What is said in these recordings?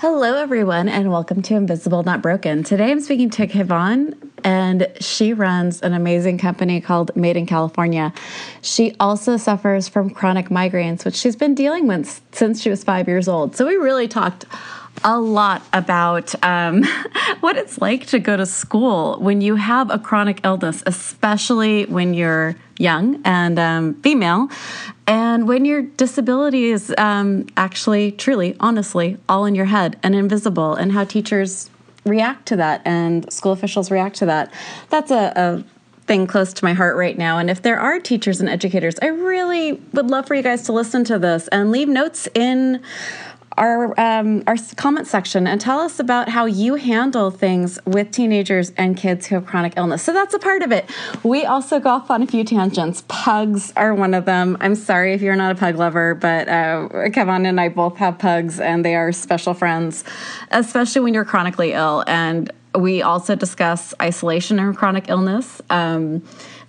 Hello, everyone, and welcome to Invisible Not Broken. Today I'm speaking to Kevan, and she runs an amazing company called Made in California. She also suffers from chronic migraines, which she's been dealing with since she was 5 years old. So we really talked a lot about what it's like to go to school when you have a chronic illness, especially when you're young and female, and when your disability is actually, truly, honestly, all in your head and invisible, and how teachers react to that and school officials react to that. That's a thing close to my heart right now. And if there are teachers and educators, I really would love for you guys to listen to this and leave notes in our comment section and tell us about how you handle things with teenagers and kids who have chronic illness. So that's a part of it. We also go off on a few tangents. Pugs are one of them. I'm sorry if you're not a pug lover, but Kevan and I both have pugs, and they are special friends, especially when you're chronically ill. And we also discuss isolation and chronic illness,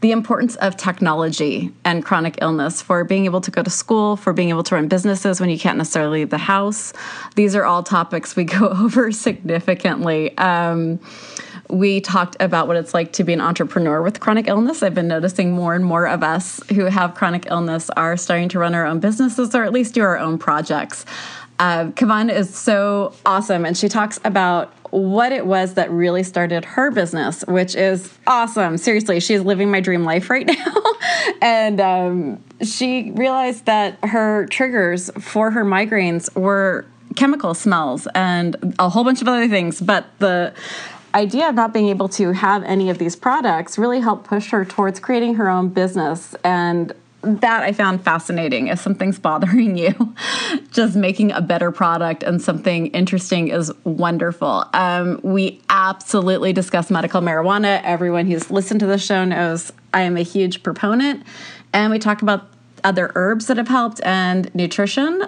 the importance of technology and chronic illness for being able to go to school, for being able to run businesses when you can't necessarily leave the house. These are all topics we go over significantly. We talked about what it's like to be an entrepreneur with chronic illness. I've been noticing more and more of us who have chronic illness are starting to run our own businesses or at least do our own projects. Kevan is so awesome, and she talks about what it was that really started her business, which is awesome. Seriously, she's living my dream life right now. And she realized that her triggers for her migraines were chemical smells and a whole bunch of other things. But the idea of not being able to have any of these products really helped push her towards creating her own business. And that I found fascinating. If something's bothering you, just making a better product and something interesting is wonderful. We absolutely discuss medical marijuana. Everyone who's listened to the show knows I am a huge proponent. And we talk about other herbs that have helped and nutrition.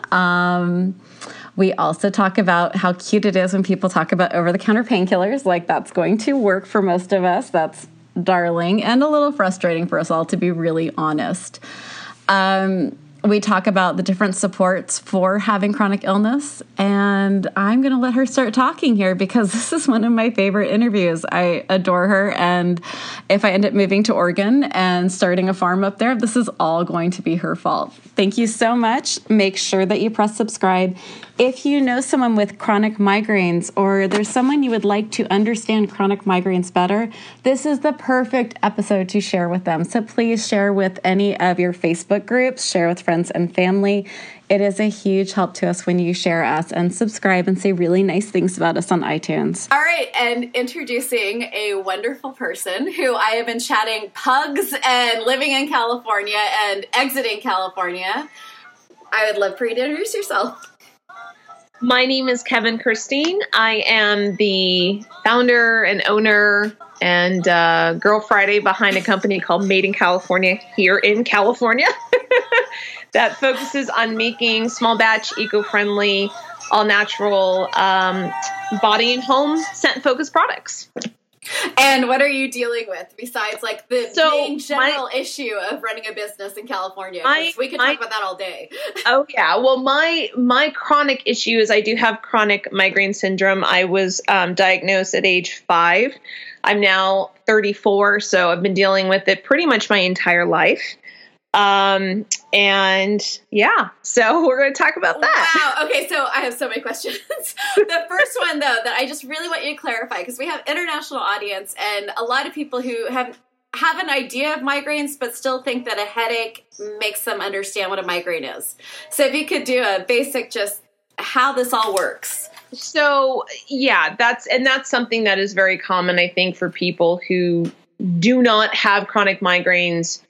We also talk about how cute it is when people talk about over-the-counter painkillers, like that's going to work for most of us. That's darling, and a little frustrating for us all, to be really honest. We talk about the different supports for having chronic illness, and I'm going to let her start talking here because this is one of my favorite interviews. I adore her, and if I end up moving to Oregon and starting a farm up there, this is all going to be her fault. Thank you so much. Make sure that you press subscribe. If you know someone with chronic migraines, or there's someone you would like to understand chronic migraines better, this is the perfect episode to share with them. So please share with any of your Facebook groups, share with friends and family. It is a huge help to us when you share us and subscribe and say really nice things about us on iTunes. All right, and introducing a wonderful person who I have been chatting pugs and living in California and exiting California. I would love for you to introduce yourself. My name is Kevan Christine. I am the founder and owner and Girl Friday behind a company called Made in California here in California. That focuses on making small batch, eco-friendly, all-natural body and home scent-focused products. And what are you dealing with besides like the main general issue of running a business in California? We could talk about that all day. Oh yeah. Well, my chronic issue is I do have chronic migraine syndrome. I was diagnosed at age 5. I'm now 34, so I've been dealing with it pretty much my entire life. And yeah, so we're going to talk about that. Wow. Okay. So I have so many questions. The first one though, that I just really want you to clarify, because we have international audience and a lot of people who have an idea of migraines, but still think that a headache makes them understand what a migraine is. So if you could do a basic, just how this all works. So yeah, that's something that is very common, I think, for people who do not have chronic migraines,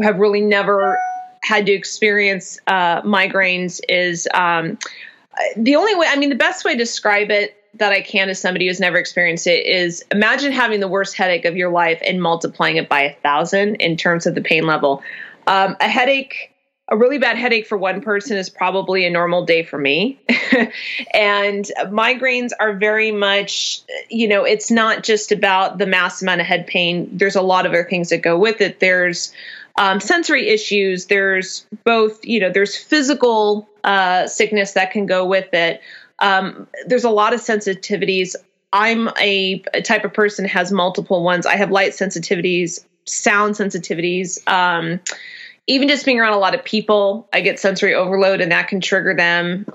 have really never had to experience migraines, is the only way, I mean, the best way to describe it that I can to somebody who's never experienced it is imagine having the worst headache of your life and multiplying it by 1,000 in terms of the pain level. A really bad headache for one person is probably a normal day for me. And migraines are very much, it's not just about the mass amount of head pain. There's a lot of other things that go with it. There's sensory issues. There's both, there's physical sickness that can go with it. There's a lot of sensitivities. I'm a type of person has multiple ones. I have light sensitivities, sound sensitivities. Even just being around a lot of people, I get sensory overload, and that can trigger them.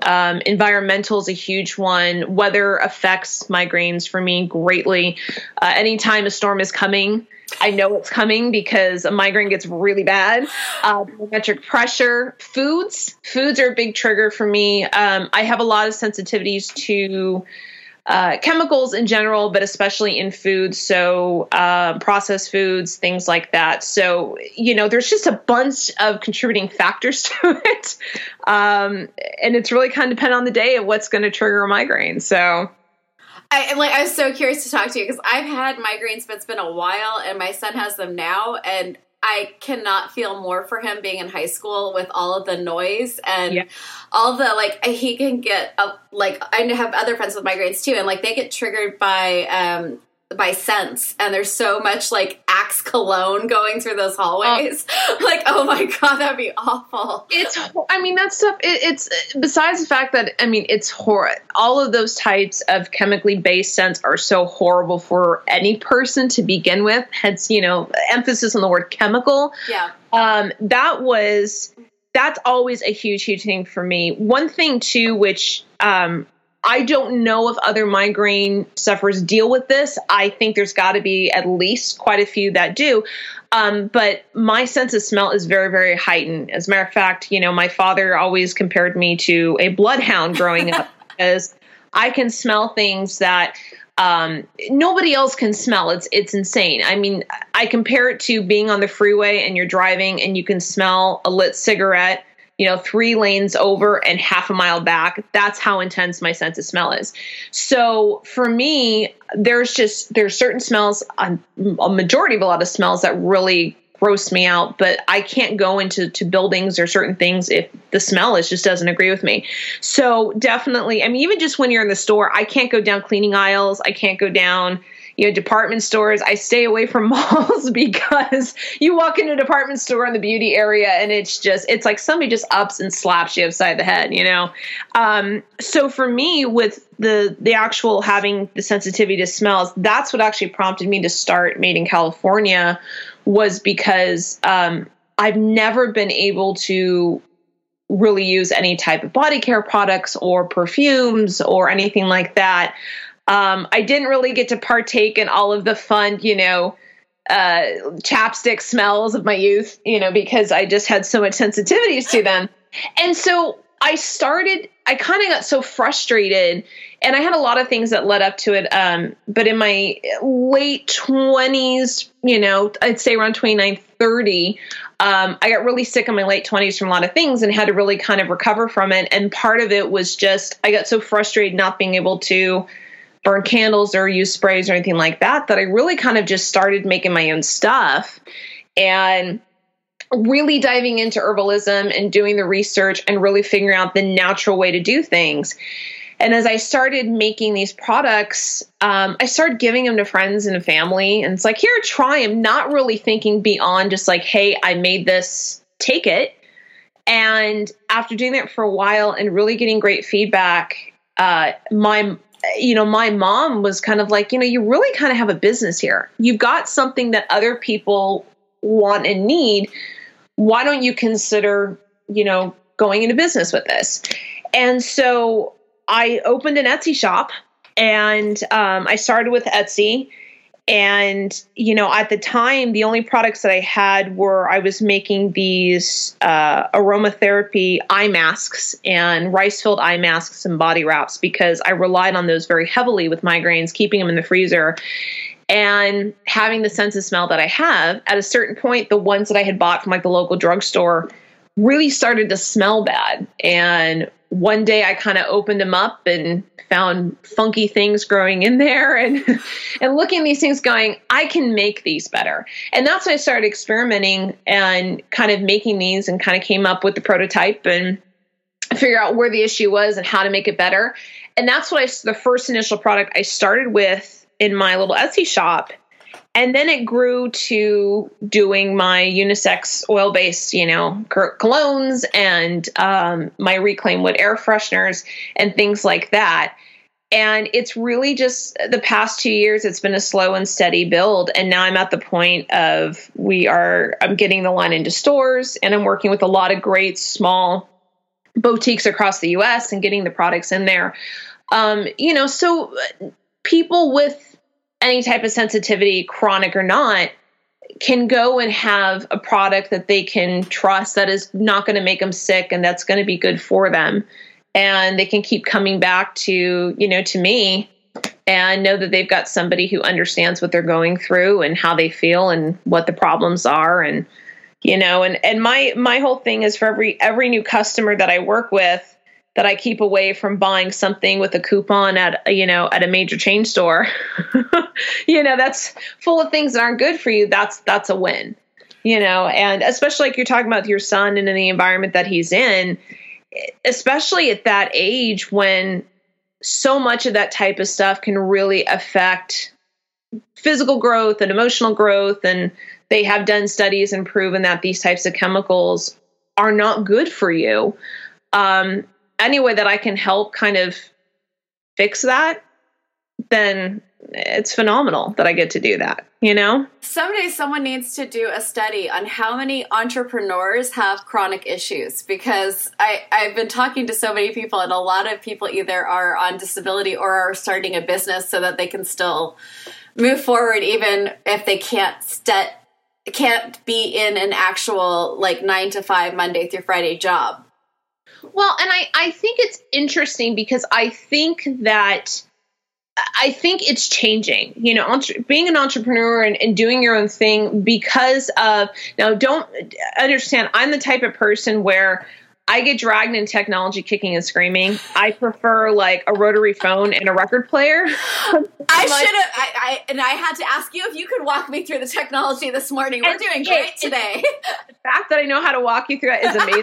Environmental is a huge one. Weather affects migraines for me greatly. Anytime a storm is coming, I know it's coming because a migraine gets really bad. Barometric pressure, foods are a big trigger for me. I have a lot of sensitivities to chemicals in general, but especially in foods. So, processed foods, things like that. So, you know, there's just a bunch of contributing factors to it. And it's really kind of dependent on the day of what's going to trigger a migraine. So I was so curious to talk to you because I've had migraines, but it's been a while, and my son has them now, and I cannot feel more for him being in high school with all of the noise and all the, like, he can get up, like, I have other friends with migraines too. And like, they get triggered by scents, and there's so much like Axe cologne going through those hallways. Like, oh my God, that'd be awful. That stuff, it's besides the fact that, it's horror. All of those types of chemically based scents are so horrible for any person to begin with. Hence, emphasis on the word chemical. Yeah. That's always a huge, huge thing for me. One thing too, which, I don't know if other migraine sufferers deal with this. I think there's got to be at least quite a few that do. But my sense of smell is very, very heightened. As a matter of fact, my father always compared me to a bloodhound growing up because I can smell things that nobody else can smell. It's insane. I compare it to being on the freeway and you're driving and you can smell a lit cigarette, 3 lanes over and half a mile back. That's how intense my sense of smell is. So for me, there's certain smells, a majority of a lot of smells that really gross me out, but I can't go into buildings or certain things if the smell just doesn't agree with me. So definitely, even just when you're in the store, I can't go down cleaning aisles. I can't go down department stores. I stay away from malls because you walk into a department store in the beauty area and it's like somebody just ups and slaps you upside the head, So for me, with the actual having the sensitivity to smells, that's what actually prompted me to start Made in California, was because I've never been able to really use any type of body care products or perfumes or anything like that. I didn't really get to partake in all of the fun, chapstick smells of my youth, because I just had so much sensitivities to them. And so I kind of got so frustrated, and I had a lot of things that led up to it. But in my late 20s, I'd say around 29, 30, I got really sick in my late 20s from a lot of things and had to really kind of recover from it. And part of it was just, I got so frustrated not being able to burn candles or use sprays or anything like that I really kind of just started making my own stuff and really diving into herbalism and doing the research and really figuring out the natural way to do things. And as I started making these products, I started giving them to friends and family. And it's like, here, try them, not really thinking beyond just like, hey, I made this, take it. And after doing that for a while and really getting great feedback, my mom was kind of like, you really kind of have a business here. You've got something that other people want and need. Why don't you consider, going into business with this? And so I opened an Etsy shop, and I started with Etsy. And, at the time, the only products that I had were, I was making these aromatherapy eye masks and rice-filled eye masks and body wraps because I relied on those very heavily with migraines, keeping them in the freezer. And having the sense of smell that I have, at a certain point, the ones that I had bought from the local drugstore really started to smell bad. And one day I kind of opened them up and found funky things growing in there and looking at these things going, I can make these better. And that's when I started experimenting and kind of making these and kind of came up with the prototype and figure out where the issue was and how to make it better. And that's what the first initial product I started with in my little Etsy shop. And then it grew to doing my unisex oil-based, colognes and my Reclaim Wood air fresheners and things like that. And it's really just the past 2 years, it's been a slow and steady build. And now I'm at the point of I'm getting the line into stores, and I'm working with a lot of great small boutiques across the US and getting the products in there. So people with any type of sensitivity, chronic or not, can go and have a product that they can trust that is not going to make them sick and that's going to be good for them. And they can keep coming back to, to me, and know that they've got somebody who understands what they're going through and how they feel and what the problems are. And, and my whole thing is for every new customer that I work with, that I keep away from buying something with a coupon at a major chain store, that's full of things that aren't good for you. That's a win, and especially like you're talking about your son and in the environment that he's in, especially at that age when so much of that type of stuff can really affect physical growth and emotional growth. And they have done studies and proven that these types of chemicals are not good for you. Any way that I can help kind of fix that, then it's phenomenal that I get to do that, Someday someone needs to do a study on how many entrepreneurs have chronic issues, because I've been talking to so many people, and a lot of people either are on disability or are starting a business so that they can still move forward even if they can't be in an actual 9-to-5 Monday through Friday job. Well, and I think it's interesting because I think it's changing, being an entrepreneur and doing your own thing now don't understand. I'm the type of person where I get dragged in technology kicking and screaming. I prefer a rotary phone and a record player. I had to ask you if you could walk me through the technology this morning. We're doing great today. The fact that I know how to walk you through it is amazing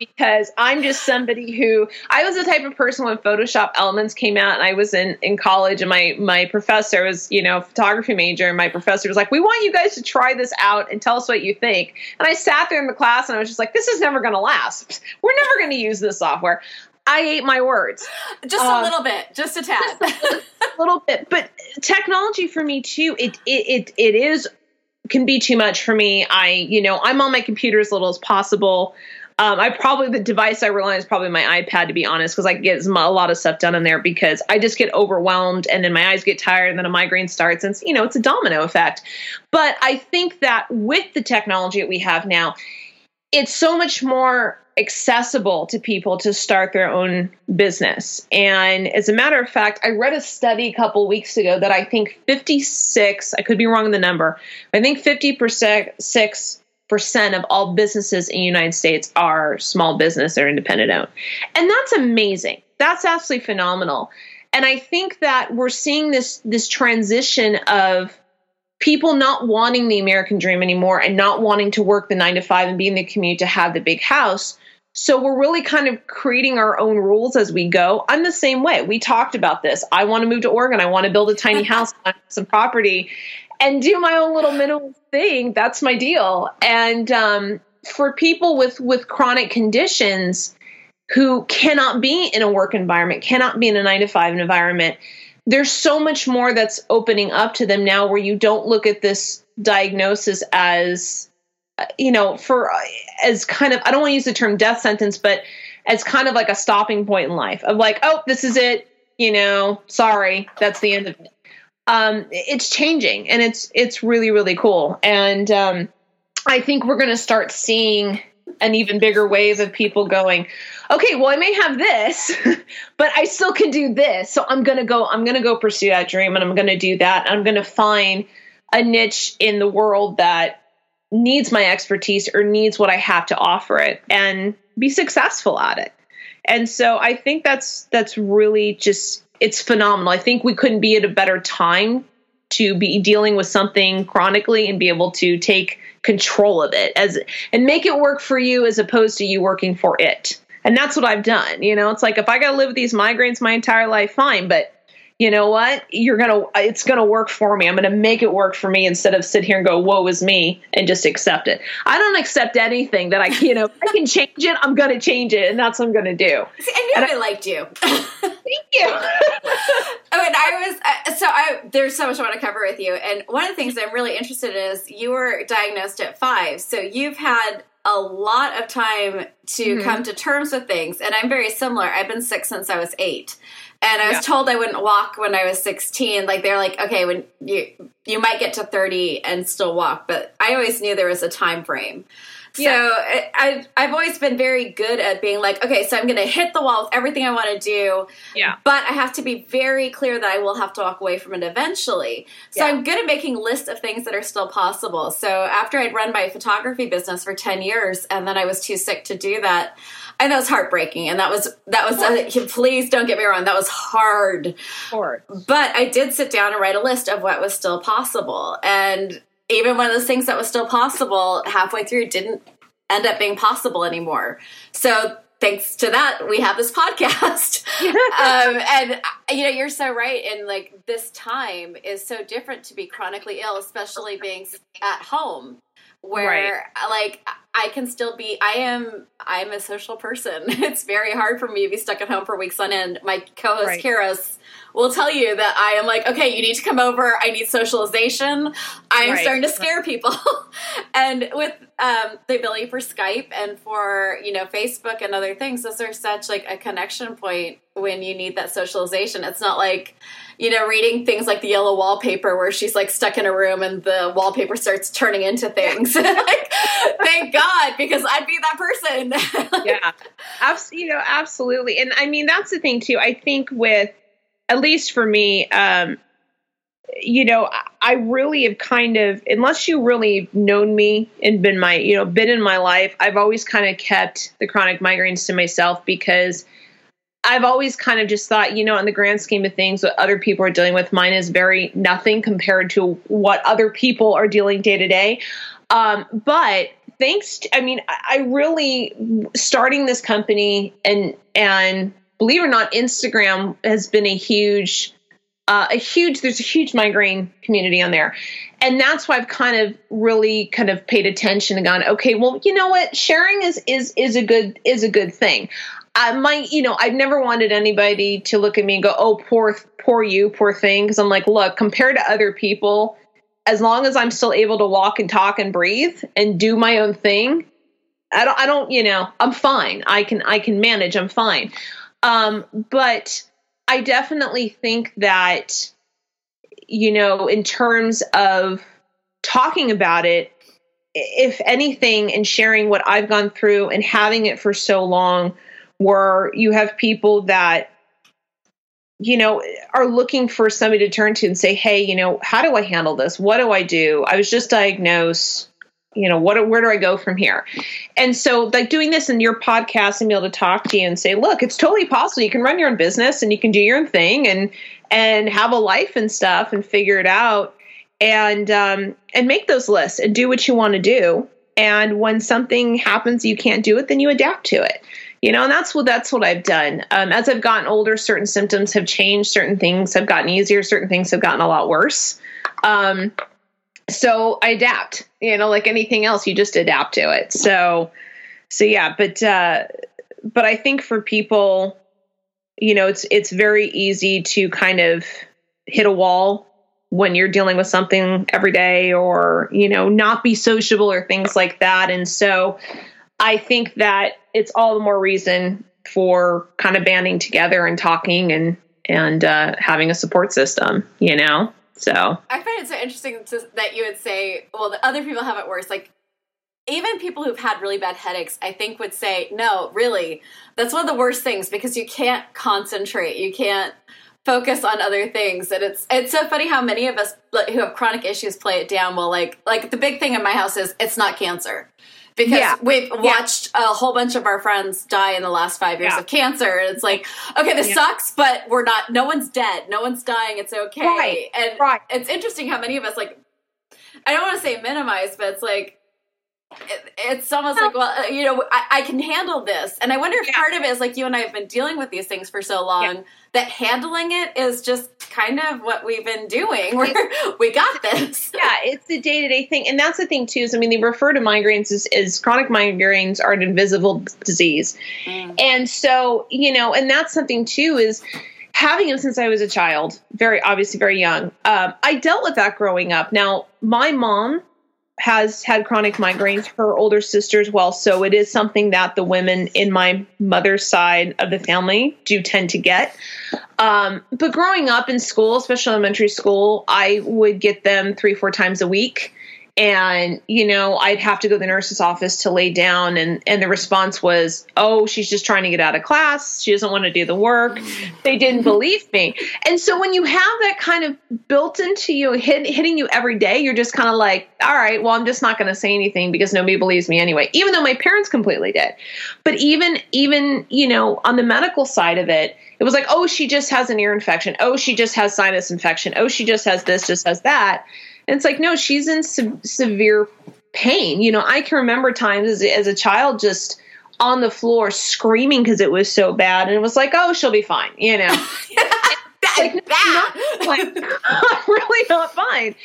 because I'm just somebody who, I was the type of person when Photoshop Elements came out and I was in college, and my professor was, a photography major, and my professor was like, we want you guys to try this out and tell us what you think. And I sat there in the class and I was just like, this is never going to last. We're never going to use this software. I ate my words. Just a little bit, just a tad. Just a little bit. But technology for me too, it can be too much for me. I'm on my computer as little as possible. The device I rely on is probably my iPad, to be honest, because I can get a lot of stuff done in there because I just get overwhelmed, and then my eyes get tired, and then a migraine starts, and it's a domino effect. But I think that with the technology that we have now, it's so much more accessible to people to start their own business. And as a matter of fact, I read a study a couple weeks ago that I think 56, I could be wrong in the number, I think 56% of all businesses in the United States are small business or independent owned. And that's amazing. That's absolutely phenomenal. And I think that we're seeing this transition of people not wanting the American dream anymore and not wanting to work the 9-to-5 and be in the commute to have the big house. So we're really kind of creating our own rules as we go. I'm the same way. We talked about this. I want to move to Oregon. I want to build a tiny house, some property, and do my own little minimal thing. That's my deal. And for people with chronic conditions who cannot be in a work environment, cannot be in a 9-to-5 environment, there's so much more that's opening up to them now, where you don't look at this diagnosis as, as kind of, I don't want to use the term death sentence, but as kind of like a stopping point in life of oh, this is it, sorry, that's the end of it. It's changing, and it's really, really cool. And I think we're going to start seeing an even bigger wave of people going, okay, well, I may have this, but I still can do this. So I'm going to go pursue that dream, and I'm going to do that. I'm going to find a niche in the world that needs my expertise or needs what I have to offer it, and be successful at it. And so I think that's really just, it's phenomenal. I think we couldn't be at a better time to be dealing with something chronically and be able to take control of it and make it work for you as opposed to you working for it. And that's what I've done. It's like, if I got to live with these migraines my entire life, fine. But you know what, it's going to work for me. I'm going to make it work for me instead of sit here and go, woe is me, and just accept it. I don't accept anything that I can change it. I'm going to change it. And that's what I'm going to do. See, I knew I liked you. Thank you. There's so much I want to cover with you. And one of the things I'm really interested in is you were diagnosed at 5. So you've had a lot of time to come to terms with things. And I'm very similar. I've been sick since I was 8. And I was told I wouldn't walk when I was 16. Like, they're like, okay, when you might get to 30 and still walk. But I always knew there was a time frame. Yeah. So I've always been very good at being like, okay, so I'm going to hit the wall with everything I want to do. Yeah. But I have to be very clear that I will have to walk away from it eventually. So I'm good at making lists of things that are still possible. So after I'd run my photography business for 10 years and then I was too sick to do that, and that was heartbreaking. And please don't get me wrong. That was hard. Hard. But I did sit down and write a list of what was still possible. And even one of those things that was still possible halfway through didn't end up being possible anymore. So thanks to that, we have this podcast. And you're so right. And like, this time is so different to be chronically ill, especially being at home. Where like I can still be, I'm a social person. It's very hard for me to be stuck at home for weeks on end. My co-host Karis will tell you that I am like, okay, you need to come over. I need socialization. I am starting to scare people. And with the ability for Skype and for, Facebook and other things, those are such like a connection point when you need that socialization. It's not like, reading things like The Yellow Wallpaper where she's like stuck in a room and the wallpaper starts turning into things. Like, thank God, because I'd be that person. Yeah, absolutely. And I mean, that's the thing too. I think with, at least for me, I really have kind of, unless you really known me and been in my life, I've always kind of kept the chronic migraines to myself because I've always kind of just thought, in the grand scheme of things, what other people are dealing with, mine is very nothing compared to what other people are dealing day to day. But I really, starting this company and believe it or not, Instagram has been there's a huge migraine community on there. And that's why I've really paid attention and gone, okay, well, you know what? Sharing is a good thing. I've never wanted anybody to look at me and go, oh, poor you, poor thing. Cause I'm like, look, compared to other people, as long as I'm still able to walk and talk and breathe and do my own thing, I don't, I'm fine. I can manage. I'm fine. But I definitely think that, in terms of talking about it, if anything, and sharing what I've gone through and having it for so long, where you have people that, are looking for somebody to turn to and say, hey, how do I handle this? What do I do? I was just diagnosed. Where do I go from here? And so like doing this in your podcast and be able to talk to you and say, look, it's totally possible. You can run your own business and you can do your own thing and have a life and stuff and figure it out and make those lists and do what you want to do. And when something happens, you can't do it, then you adapt to it. And that's what I've done. As I've gotten older, certain symptoms have changed. Certain things have gotten easier. Certain things have gotten a lot worse. So I adapt, like anything else, you just adapt to it. So yeah, but I think for people, it's very easy to kind of hit a wall when you're dealing with something every day or, not be sociable or things like that. And so I think that it's all the more reason for kind of banding together and talking and having a support system, So I find it so interesting that you would say, well, the other people have it worse. Like even people who've had really bad headaches, I think would say, no, really, that's one of the worst things because you can't concentrate. You can't focus on other things. And it's so funny how many of us who have chronic issues play it down. Well, like the big thing in my house is it's not cancer. Because we've watched a whole bunch of our friends die in the last 5 years of cancer. And it's like, okay, this sucks, but no one's dead. No one's dying. It's okay. Right. And it's interesting how many of us, like, I don't want to say minimize, but it's like, it's almost like, well, I can handle this. And I wonder if part of it is like you and I have been dealing with these things for so long that handling it is just kind of what we've been doing. We got this. Yeah, it's a day-to-day thing. And that's the thing, too, is, I mean, they refer to migraines as chronic migraines are an invisible disease. Mm. And so, you know, and that's something, too, is having them since I was a child, very obviously very young. I dealt with that growing up. Now, my mom has had chronic migraines, her older sister as well. So it is something that the women in my mother's side of the family do tend to get. But growing up in school, especially elementary school, I would get them 3-4 times a week. And, you know, I'd have to go to the nurse's office to lay down. And the response was, oh, she's just trying to get out of class. She doesn't want to do the work. They didn't believe me. And so when you have that kind of built into you, hitting you every day, you're just kind of like, all right, well, I'm just not going to say anything because nobody believes me anyway, even though my parents completely did. But even, you know, on the medical side of it, it was like, oh, she just has an ear infection. Oh, she just has sinus infection. Oh, she just has this, just has that. And it's like, no, she's in severe pain. You know, I can remember times as a child just on the floor screaming because it was so bad. And it was like, oh, she'll be fine, you know. I'm really not fine.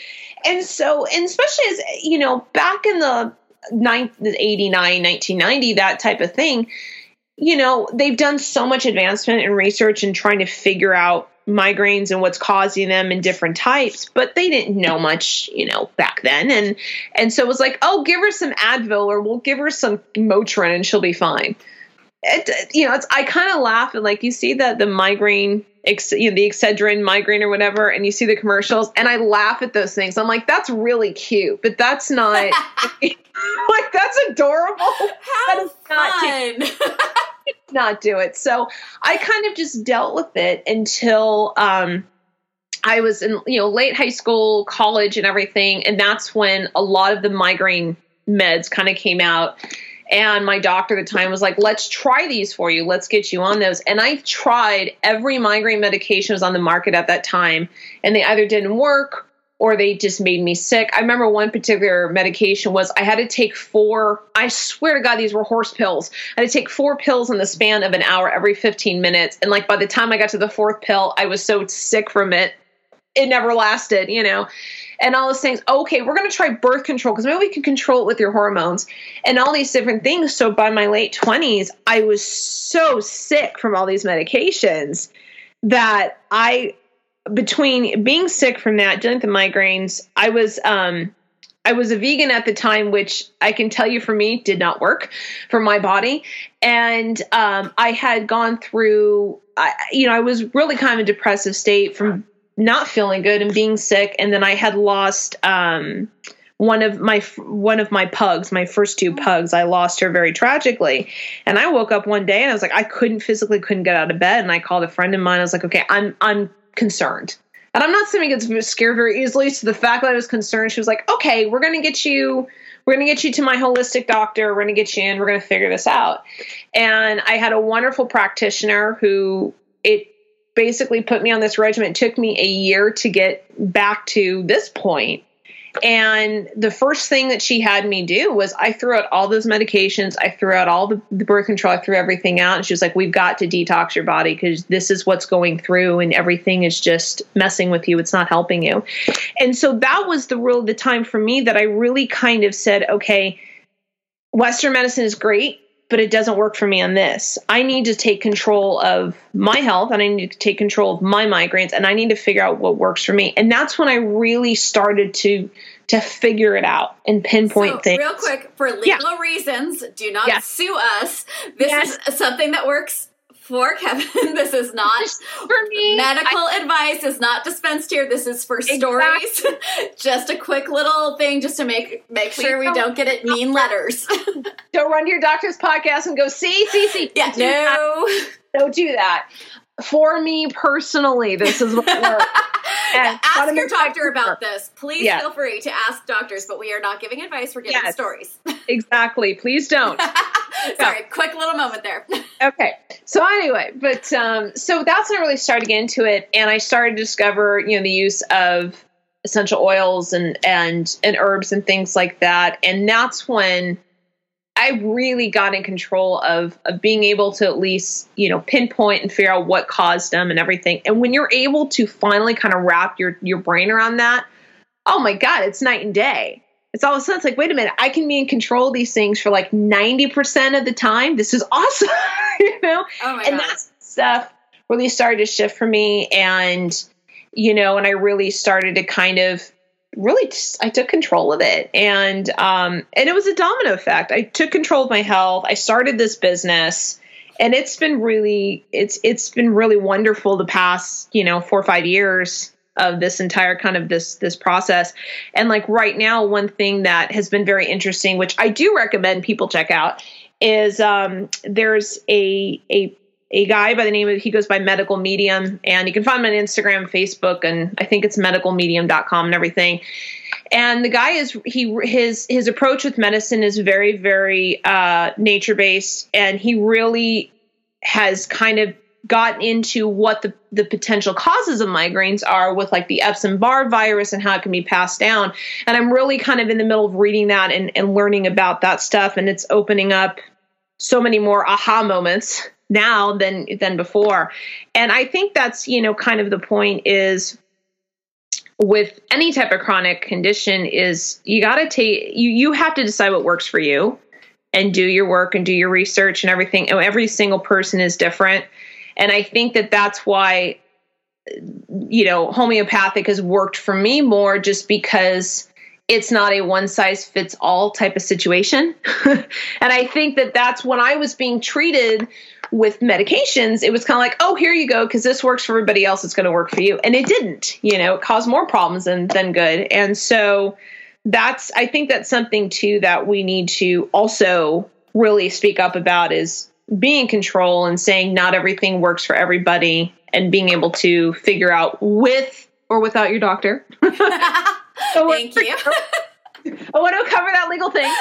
And so, and especially as, you know, back in the 1989, 1990, that type of thing, you know, they've done so much advancement and research and trying to figure out migraines and what's causing them and different types, but they didn't know much, you know, back then. And so it was like, oh, give her some Advil or we'll give her some Motrin and she'll be fine. You know, I kind of laugh and like, you see the migraine, you know, the Excedrin migraine or whatever, and you see the commercials and I laugh at those things. I'm like, that's really cute, but that's not like, that's adorable. How that is fun. Not do it. So I kind of just dealt with it until I was in, you know, late high school, college and everything. And that's when a lot of the migraine meds kind of came out. And my doctor at the time was like, let's try these for you. Let's get you on those. And I tried every migraine medication that was on the market at that time. And they either didn't work or they just made me sick. I remember one particular medication was I had to take 4, I swear to God, these were horse pills. I had to take 4 pills in the span of an hour every 15 minutes. And like by the time I got to the 4th pill, I was so sick from it. It never lasted, you know, and all those things. Okay, we're going to try birth control because maybe we can control it with your hormones and all these different things. So by my late 20s, I was so sick from all these medications that between being sick from that, dealing with the migraines, I was a vegan at the time, which I can tell you for me did not work for my body. And I had gone through, you know, I was really kind of a depressive state from not feeling good and being sick. And then I had lost one of my pugs, my first 2 pugs. I lost her very tragically. And I woke up one day and I was like, I physically couldn't get out of bed. And I called a friend of mine. I was like, okay, I'm concerned. And I'm not somebody who gets scared very easily. So the fact that I was concerned, she was like, okay, we're going to get you to my holistic doctor. We're going to get you in, we're going to figure this out. And I had a wonderful practitioner who it basically put me on this regimen. It took me a year to get back to this point. And the first thing that she had me do was I threw out all those medications. I threw out all the birth control. I threw everything out. And she was like, we've got to detox your body because this is what's going through and everything is just messing with you. It's not helping you. And so that was the time for me that I really kind of said, okay, Western medicine is great, but it doesn't work for me on this. I need to take control of my health and I need to take control of my migraines and I need to figure out what works for me. And that's when I really started to figure it out and pinpoint things. Real quick, for legal reasons, do not sue us. This is something that works for Kevan. This is not for me. Medical advice is not dispensed here. This is for stories. Just a quick little thing just to make sure we don't get it mean letters. Don't run to your doctor's podcast and go, see. Yeah, don't do that. For me personally, this is what works. Ask your doctor about this. Please feel free to ask doctors, but we are not giving advice. We're giving stories. Exactly. Please don't. Sorry, quick little moment there. Okay. So anyway, but so that's when I really started getting into it, and I started to discover, you know, the use of essential oils and herbs and things like that, and that's when I really got in control of being able to at least, you know, pinpoint and figure out what caused them and everything. And when you're able to finally kind of wrap your brain around that, oh my God, it's night and day. It's all of a sudden, it's like, wait a minute, I can be in control of these things for like 90% of the time. This is awesome. You know? Oh my God. And that stuff really started to shift for me. And, you know, and I really started to kind of really just, I took control of it. And it was a domino effect. I took control of my health. I started this business, and it's been really, it's been really wonderful the past, you know, 4 or 5 years of this entire kind of this process. And like right now, one thing that has been very interesting, which I do recommend people check out, is there's a guy by the name of, he goes by Medical Medium, and you can find him on Instagram, Facebook, and I think it's medicalmedium.com and everything. And the guy is, his approach with medicine is very, very nature-based. And he really has kind of gotten into what the potential causes of migraines are with like the Epstein-Barr virus and how it can be passed down. And I'm really kind of in the middle of reading that and learning about that stuff. And it's opening up so many more aha moments now than before. And I think that's, you know, kind of the point is with any type of chronic condition is you got to you have to decide what works for you and do your work and do your research and everything. Every single person is different. And I think that that's why, you know, homeopathic has worked for me more just because it's not a one size fits all type of situation. And I think that that's when I was being treated with medications, it was kind of like, oh, here you go, because this works for everybody else, it's going to work for you. And it didn't, you know, it caused more problems than good. And so that's, I think that's something too that we need to also really speak up about is being in control and saying not everything works for everybody and being able to figure out with or without your doctor. Thank you. I want to cover that legal thing.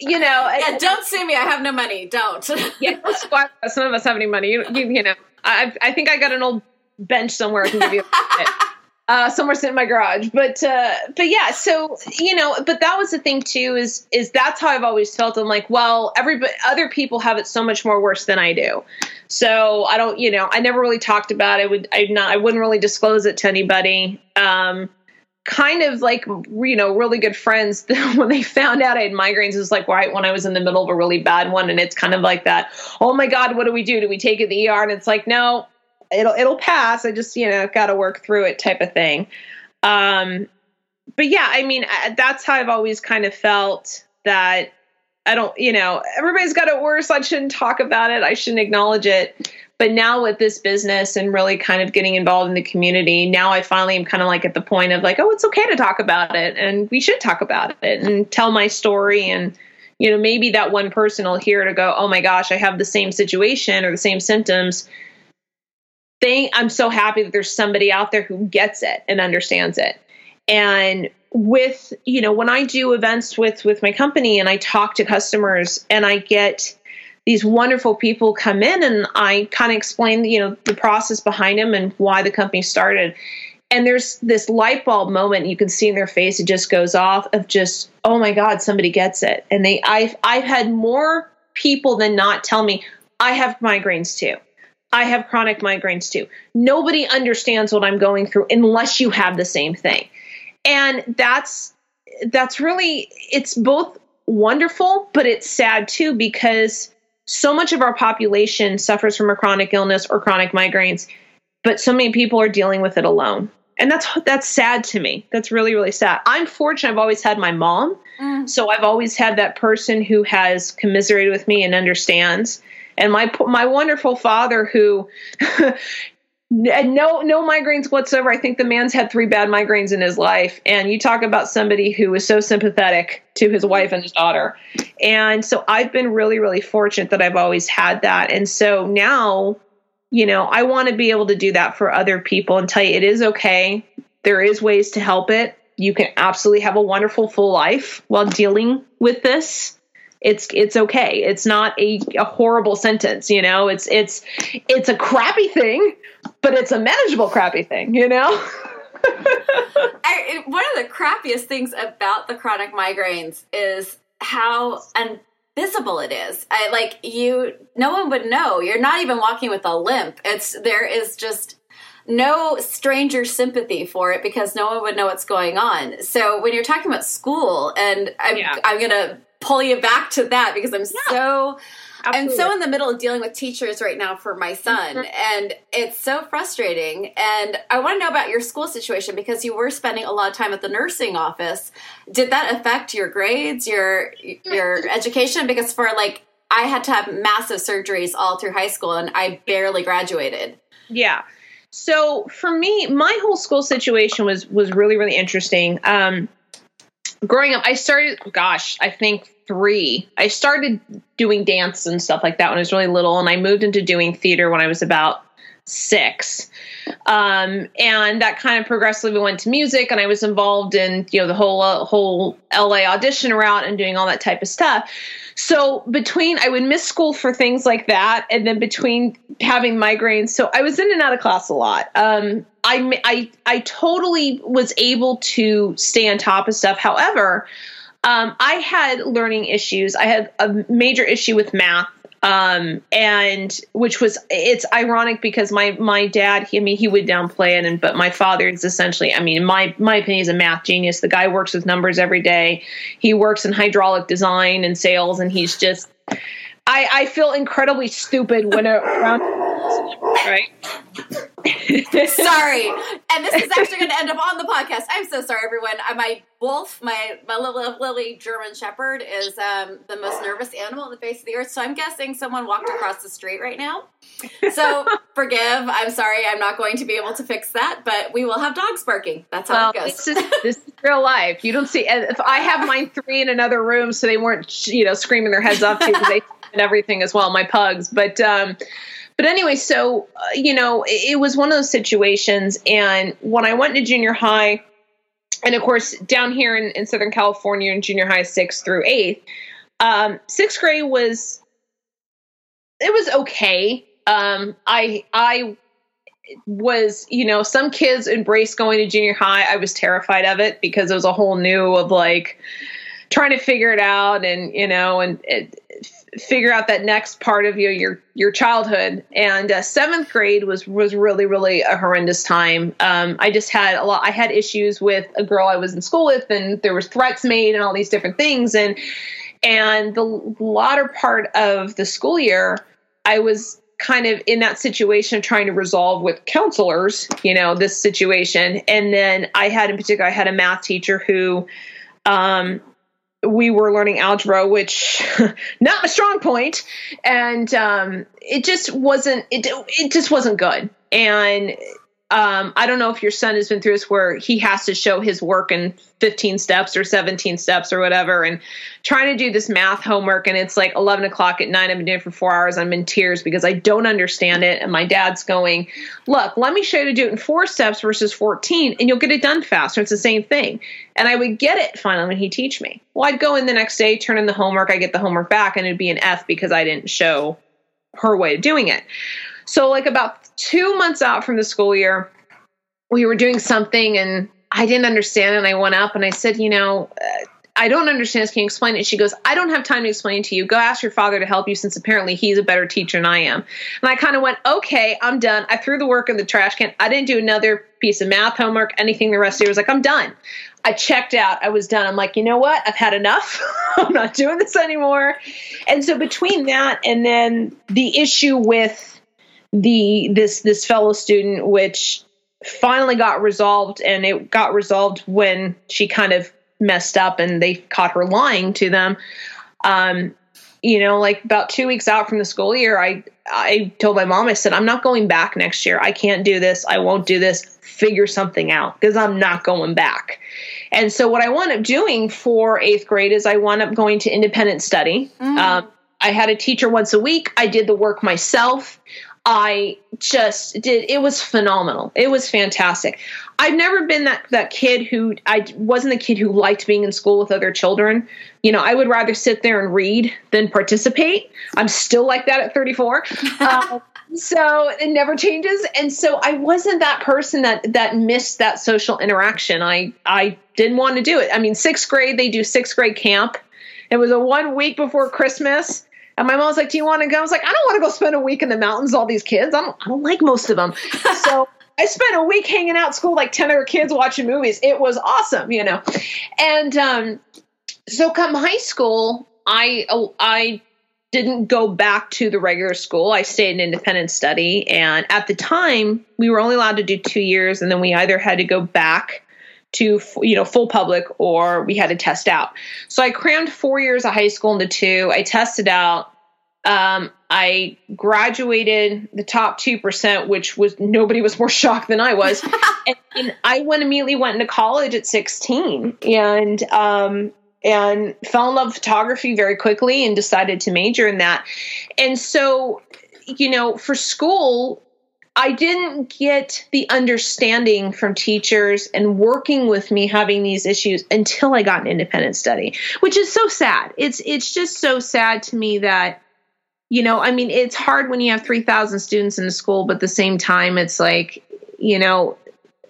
You know, yeah, don't sue me. I have no money. Don't. Yeah, some of us have any money. You know, I think I got an old bench somewhere. I can give you somewhere sitting in my garage, but yeah, so, you know, but that was the thing too, is that's how I've always felt. I'm like, well, other people have it so much more worse than I do. So I don't, you know, I never really talked about it. I wouldn't really disclose it to anybody. Kind of like, you know, really good friends, when they found out I had migraines, it was like right when I was in the middle of a really bad one. And it's kind of like that, oh my God, what do we do? Do we take it to the ER? And it's like, no, it'll pass. I just, you know, got to work through it type of thing. But yeah, I mean, that's how I've always kind of felt that I don't, you know, everybody's got it worse. I shouldn't talk about it. I shouldn't acknowledge it. But now with this business and really kind of getting involved in the community, now I finally am kind of like at the point of like, oh, it's okay to talk about it. And we should talk about it and tell my story. And, you know, maybe that one person will hear it and go, oh my gosh, I have the same situation or the same symptoms. I'm so happy that there's somebody out there who gets it and understands it. And with, you know, when I do events with my company and I talk to customers and I get these wonderful people come in and I kind of explain, you know, the process behind them and why the company started. And there's this light bulb moment you can see in their face. It just goes off of just, oh my God, somebody gets it. And I've had more people than not tell me I have migraines too. I have chronic migraines too. Nobody understands what I'm going through unless you have the same thing. And that's really, it's both wonderful, but it's sad too, because so much of our population suffers from a chronic illness or chronic migraines, but so many people are dealing with it alone. And that's sad to me. That's really, really sad. I'm fortunate. I've always had my mom. So I've always had that person who has commiserated with me and understands. And my wonderful father who no migraines whatsoever. I think the man's had 3 bad migraines in his life. And you talk about somebody who is so sympathetic to his wife and his daughter. And so I've been really, really fortunate that I've always had that. And so now, you know, I want to be able to do that for other people and tell you it is okay. There is ways to help it. You can absolutely have a wonderful full life while dealing with this. It's okay. It's not a horrible sentence, you know, it's a crappy thing, but it's a manageable crappy thing, you know? One of the crappiest things about the chronic migraines is how invisible it is. No one would know. You're not even walking with a limp. There is just no stranger sympathy for it because no one would know what's going on. So when you're talking about school, and I'm going to pull you back to that because I'm so in the middle of dealing with teachers right now for my son, and it's so frustrating. And I want to know about your school situation because you were spending a lot of time at the nursing office. Did that affect your grades, your education? Because I had to have massive surgeries all through high school, and I barely graduated. Yeah. So for me, my whole school situation was really, really interesting. Growing up, I started, I think 3. I started doing dance and stuff like that when I was really little, and I moved into doing theater when I was about 6. And that kind of progressively went to music, and I was involved in, the whole LA audition route and doing all that type of stuff. So I would miss school for things like that. And then between having migraines, so I was in and out of class a lot. I totally was able to stay on top of stuff. However, I had learning issues. I had a major issue with math. It's ironic because my dad, he would downplay it. But my father is essentially, my opinion, is a math genius. The guy works with numbers every day. He works in hydraulic design and sales. And he's just, I feel incredibly stupid when around, right? Sorry. And this is actually going to end up on the podcast. I'm so sorry, everyone. My wolf, my little Lily German Shepherd, is the most nervous animal on the face of the earth. So I'm guessing someone walked across the street right now. So forgive. I'm sorry. I'm not going to be able to fix that, but we will have dogs barking. That's how it goes. This is real life. You don't see. If I have mine 3 in another room, so they weren't, screaming their heads off too, because they and everything as well. My pugs, But anyway, so, it was one of those situations. And when I went to junior high, and of course, down here in Southern California, in junior high 6th through 8th, 6th grade was okay. I was, some kids embraced going to junior high. I was terrified of it because it was a whole new of trying to figure it out and, figure out that next part of your childhood. And 7th grade was really, really a horrendous time. I just had I had issues with a girl I was in school with, and there was threats made and all these different things. And the latter part of the school year, I was kind of in that situation of trying to resolve with counselors, this situation. And then I had a math teacher who, we were learning algebra, which not a strong point. And, it just wasn't good. And, I don't know if your son has been through this where he has to show his work in 15 steps or 17 steps or whatever, and trying to do this math homework. And it's 11 o'clock at night. I've been doing it for 4 hours. I'm in tears because I don't understand it. And my dad's going, look, let me show you to do it in 4 steps versus 14, and you'll get it done faster. It's the same thing. And I would get it finally when he'd teach me. Well, I'd go in the next day, turn in the homework. I get the homework back, and it'd be an F because I didn't show her way of doing it. So about 2 months out from the school year, we were doing something and I didn't understand it. And I went up and I said, I don't understand this. Can you explain it? She goes, I don't have time to explain it to you. Go ask your father to help you, since apparently he's a better teacher than I am. And I kind of went, okay, I'm done. I threw the work in the trash can. I didn't do another piece of math homework, anything the rest of the year. I was I'm done. I checked out. I was done. I'm you know what? I've had enough. I'm not doing this anymore. And so between that and then the issue with this fellow student, which finally got resolved, and it got resolved when she kind of messed up and they caught her lying to them. About 2 weeks out from the school year, I told my mom, I said, I'm not going back next year. I can't do this. I won't do this. Figure something out, because I'm not going back. And so what I wound up doing for 8th grade is I wound up going to independent study. I had a teacher once a week. I did the work myself. It was phenomenal. It was fantastic. I've never been that kid who, I wasn't the kid who liked being in school with other children. I would rather sit there and read than participate. I'm still like that at 34. So it never changes. And so I wasn't that person that missed that social interaction. I didn't want to do it. 6th grade, they do 6th grade camp. It was a 1 week before Christmas. And my mom was like, do you want to go? I was like, I don't want to go spend a week in the mountains with all these kids. I don't like most of them. So I spent a week hanging out at school, like 10 other kids watching movies. It was awesome, you know. And so come high school, I didn't go back to the regular school. I stayed in independent study. And at the time, we were only allowed to do 2 years. And then we either had to go back to, you know, full public, or we had to test out. So I crammed 4 years of high school into two. I tested out. I graduated the top 2%, which was, nobody was more shocked than I was. and I immediately went into college at 16 and fell in love with photography very quickly and decided to major in that. And so, you know, for school, I didn't get the understanding from teachers and working with me having these issues until I got an independent study, which is so sad. It's just so sad to me that, you know, I mean, it's hard when you have 3,000 students in a school, but at the same time, it's like, you know,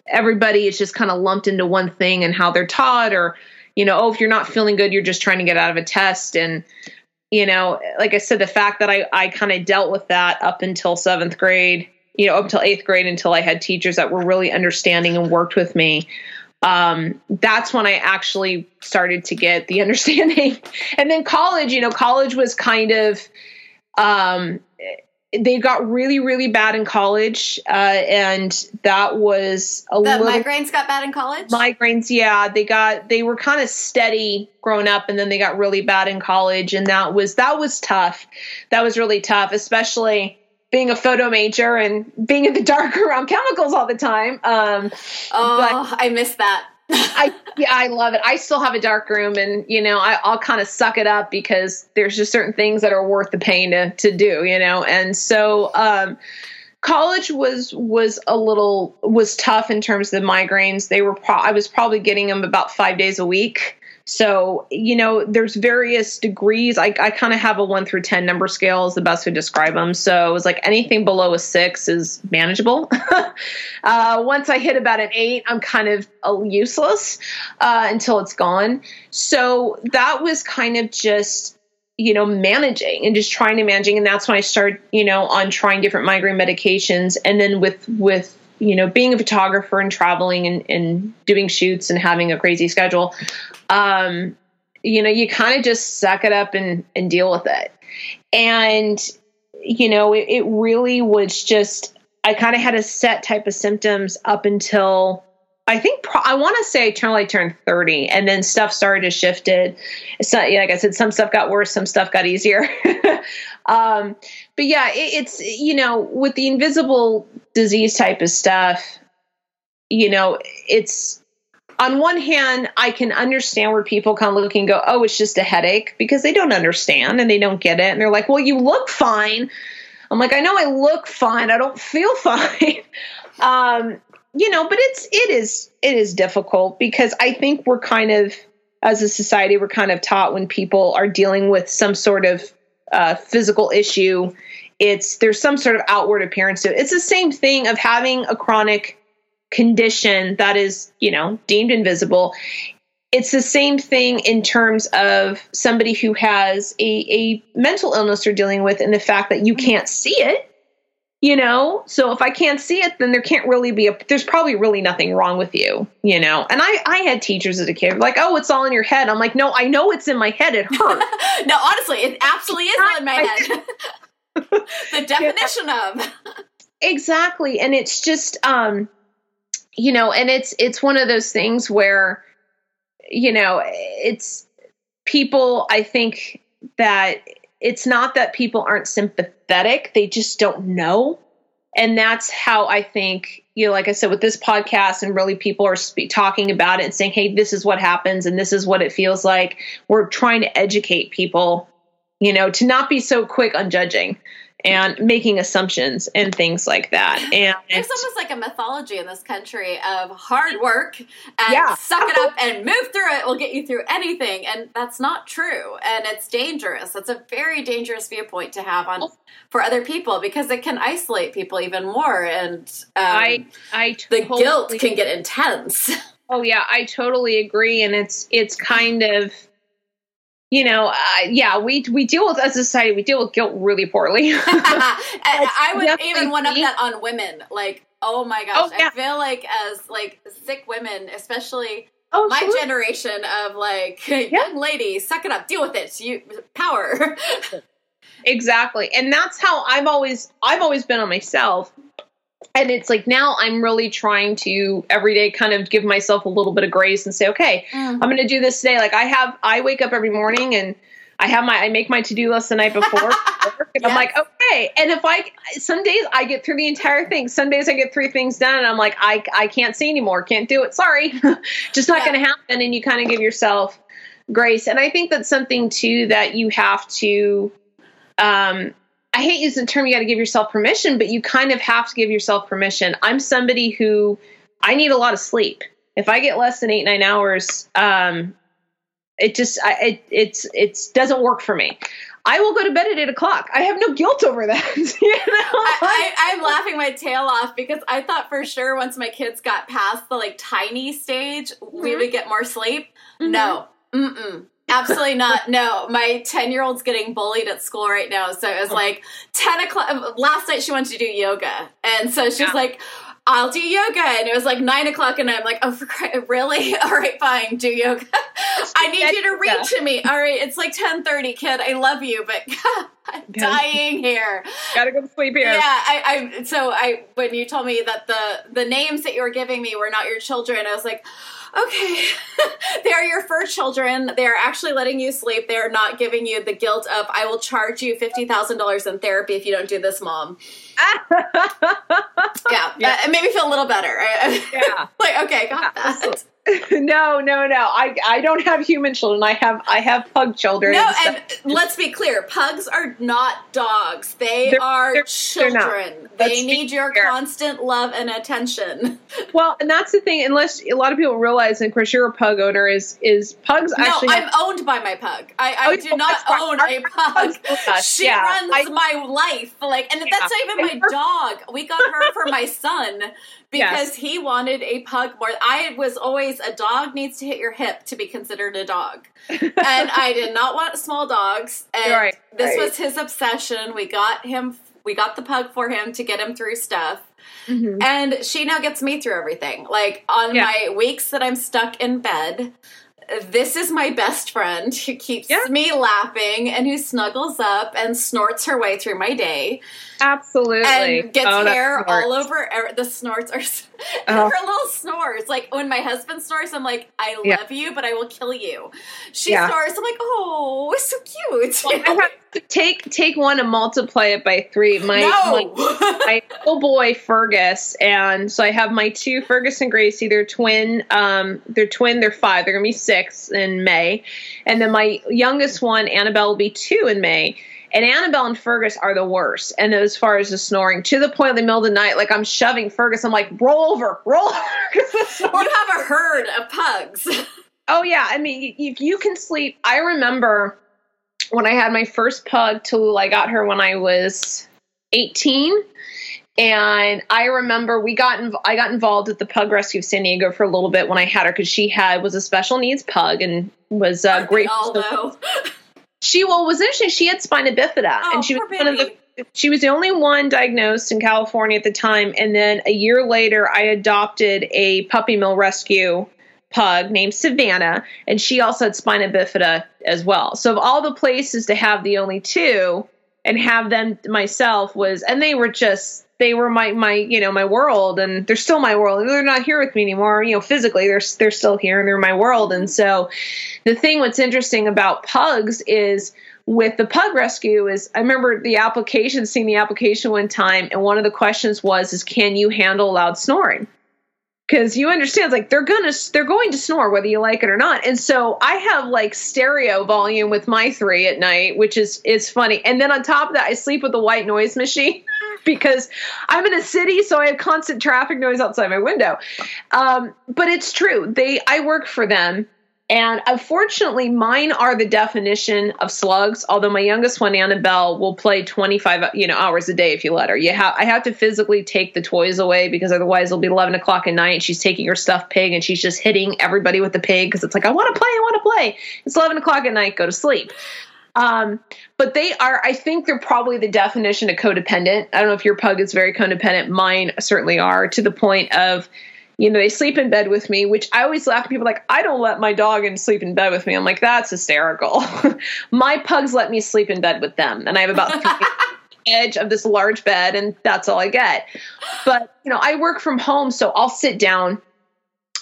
everybody is just kind of lumped into one thing and how they're taught, or, you know, oh, if you're not feeling good, you're just trying to get out of a test. And, you know, like I said, the fact that I kind of dealt with that up until seventh grade, you know, up till eighth grade, until I had teachers that were really understanding and worked with me. That's when I actually started to get the understanding. And then college, you know, college was kind of, they got really, really bad in college. And that was migraines got bad in college? Migraines. Yeah. They were kind of steady growing up, and then they got really bad in college. And that was tough. That was really tough, especially being a photo major and being in the dark around chemicals all the time. I miss that. I love it. I still have a dark room, and, you know, I'll kind of suck it up because there's just certain things that are worth the pain to do, you know? And so, college was tough in terms of the migraines. I was probably getting them about 5 days a week. So, you know, there's various degrees. I kind of have a 1 through 10 number scale is the best way to describe them. So it was like anything below a 6 is manageable. Once I hit about an 8, I'm kind of useless until it's gone. So that was kind of just, you know, managing. And that's when I started, you know, on trying different migraine medications. And then with you know, being a photographer and traveling and doing shoots and having a crazy schedule, you know, you kind of just suck it up and deal with it. And, you know, it really was just, I kind of had a set type of symptoms up until I think I want to say I turned 30, and then stuff started to shifted. So, like I said, some stuff got worse, some stuff got easier. But yeah, it's, you know, with the invisible disease type of stuff, you know, it's on one hand, I can understand where people kind of look and go, oh, it's just a headache, because they don't understand and they don't get it. And they're like, well, you look fine. I'm like, I know I look fine. I don't feel fine. You know, but it is difficult, because I think we're kind of, as a society, we're kind of taught when people are dealing with some sort of physical issue, there's some sort of outward appearance to it. It's the same thing of having a chronic condition that is, you know, deemed invisible. It's the same thing in terms of somebody who has a mental illness they're dealing with, and the fact that you can't see it. You know, so if I can't see it, then there can't really be there's probably really nothing wrong with you, you know? And I had teachers as a kid like, oh, it's all in your head. I'm like, no, I know it's in my head. It hurts. No, honestly, it absolutely is all in my head. The definition of. Exactly. And it's just, you know, and it's one of those things where, you know, it's people, I think that it's not that people aren't sympathetic. They just don't know. And that's how I think, you know, like I said, with this podcast, and really people are talking about it and saying, hey, this is what happens and this is what it feels like. We're trying to educate people, you know, to not be so quick on judging and making assumptions and things like that. And there's almost like a mythology in this country of hard work and suck it up and move through it will get you through anything. And that's not true. And it's dangerous. That's a very dangerous viewpoint to have on for other people, because it can isolate people even more. And I totally, the guilt can get intense. Oh yeah, I totally agree. And it's kind of, you know, yeah, we deal with, as a society, we deal with guilt really poorly. I would even one up that on women. Like, oh my gosh, oh, yeah. I feel like as like sick women, especially my generation of like young ladies, suck it up, deal with it. You power. Exactly. And that's how I've always been on myself. And it's like, now I'm really trying to every day kind of give myself a little bit of grace and say, okay, I'm going to do this today. Like I wake up every morning and I make my to-do list the night before. And I'm like, okay. And if some days I get through the entire thing. Some days I get 3 things done and I'm like, I can't see anymore. Can't do it. Sorry. Just not going to happen. And you kind of give yourself grace. And I think that's something too, that you have to, I hate using the term, you got to give yourself permission, but you kind of have to give yourself permission. I'm somebody who, I need a lot of sleep. If I get less than 8-9 hours, it doesn't work for me. I will go to bed at 8:00. I have no guilt over that. You know? I'm laughing my tail off because I thought for sure once my kids got past the like tiny stage, we would get more sleep. Mm-hmm. No. Mm-mm. Absolutely not. No, my 10-year-old's getting bullied at school right now. So it was like 10 o'clock. Last night she wanted to do yoga. And so she was like, I'll do yoga. And it was like 9:00. And I'm like, oh, really? All right, fine. Do yoga. I need you to read to me. All right. It's like 10:30, kid. I love you, but I'm dying here. Gotta go to sleep here. Yeah. So when you told me that the names that you were giving me were not your children, I was like, okay, they are your fur children. They are actually letting you sleep. They are not giving you the guilt of, I will charge you $50,000 in therapy if you don't do this, Mom. Yeah. It made me feel a little better. Yeah. Like, okay, got that. No. I don't have human children. I have pug children. No, and let's be clear. Pugs are not dogs. They're children. They need your constant love and attention. Well, and that's the thing. Unless a lot of people realize, and of course, you're a pug owner. Is pugs actually? No, I'm owned by my pug. I do not own a pug. She runs my life. Like, and that's not even my dog. We got her for my son. Because he wanted a pug more. I was always, a dog needs to hit your hip to be considered a dog. And I did not want small dogs. And this was his obsession. We got the pug for him to get him through stuff. Mm-hmm. And she now gets me through everything. Like on my weeks that I'm stuck in bed, this is my best friend who keeps me laughing and who snuggles up and snorts her way through my day. Absolutely. And gets hair all over. The snorts are her little snores. Like when my husband snores, I'm like, I love you, but I will kill you. She snores. I'm like, oh, it's so cute. Well, I have to take one and multiply it by 3. My little boy, Fergus. And so I have my 2, Fergus and Gracie. They're twin. They're 5. They're going to be 6 in May. And then my youngest one, Annabelle, will be 2 in May. And Annabelle and Fergus are the worst. And as far as the snoring, to the point in the middle of the night, like I'm shoving Fergus. I'm like, roll over. You have a herd of pugs. Oh, yeah. I mean, if you can sleep. I remember when I had my first pug, Tallulah, I got her when I was 18. And I remember I got involved at the Pug Rescue of San Diego for a little bit when I had her because she was a special needs pug and was great. What's interesting, she had spina bifida, and she was she was the only one diagnosed in California at the time. And then a year later, I adopted a puppy mill rescue pug named Savannah, and she also had spina bifida as well. So of all the places to have the only 2 and have them myself and they were just, they were my you know, my world, and they're still my world. They're not here with me anymore, you know, physically. They're still here, and they're my world. And so the thing what's interesting about pugs is with the pug rescue is I remember seeing the application one time, and one of the questions was can you handle loud snoring? Because you understand, like they're going to snore whether you like it or not. And so I have like stereo volume with my 3 at night, which is funny. And then on top of that, I sleep with the white noise machine because I'm in a city, so I have constant traffic noise outside my window. But it's true. I work for them, And unfortunately, mine are the definition of slugs, although my youngest one, Annabelle, will play 25 hours a day if you let her. I have to physically take the toys away because otherwise it'll be 11 o'clock at night and she's taking her stuffed pig and she's just hitting everybody with the pig because it's like, I want to play. It's 11 o'clock at night, go to sleep. But they are, I think they're probably the definition of codependent. I don't know if your pug is very codependent. Mine certainly are, to the point of, they sleep in bed with me, which I always laugh at people like, I don't let my dog sleep in bed with me. I'm like, that's hysterical. My pugs let me sleep in bed with them. And I have about 3 edge of this large bed, and that's all I get. But, I work from home, so I'll sit down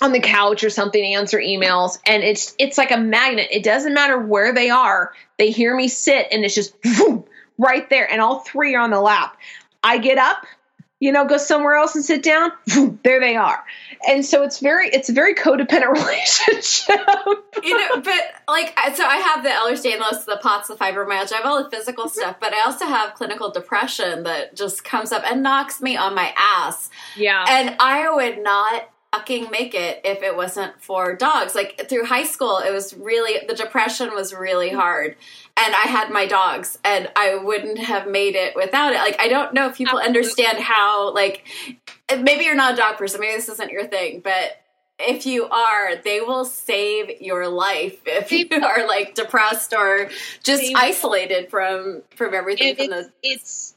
on the couch or something to answer emails. And it's like a magnet. It doesn't matter where they are. They hear me sit and it's just boom, right there. And all 3 are on the lap. I get up, go somewhere else and sit down. Boom, there they are. And so it's a very codependent relationship. So I have the Ehlers-Danlos, the POTS, the fibromyalgia, I have all the physical stuff, but I also have clinical depression that just comes up and knocks me on my ass. Yeah. And I would not fucking make it if it wasn't for dogs. Like through high school, the depression was really hard. And I had my dogs, and I wouldn't have made it without it. Like, I don't know if people understand how, maybe you're not a dog person, maybe this isn't your thing, but if you are, they will save your life if you are, depressed or just isolated from everything. It's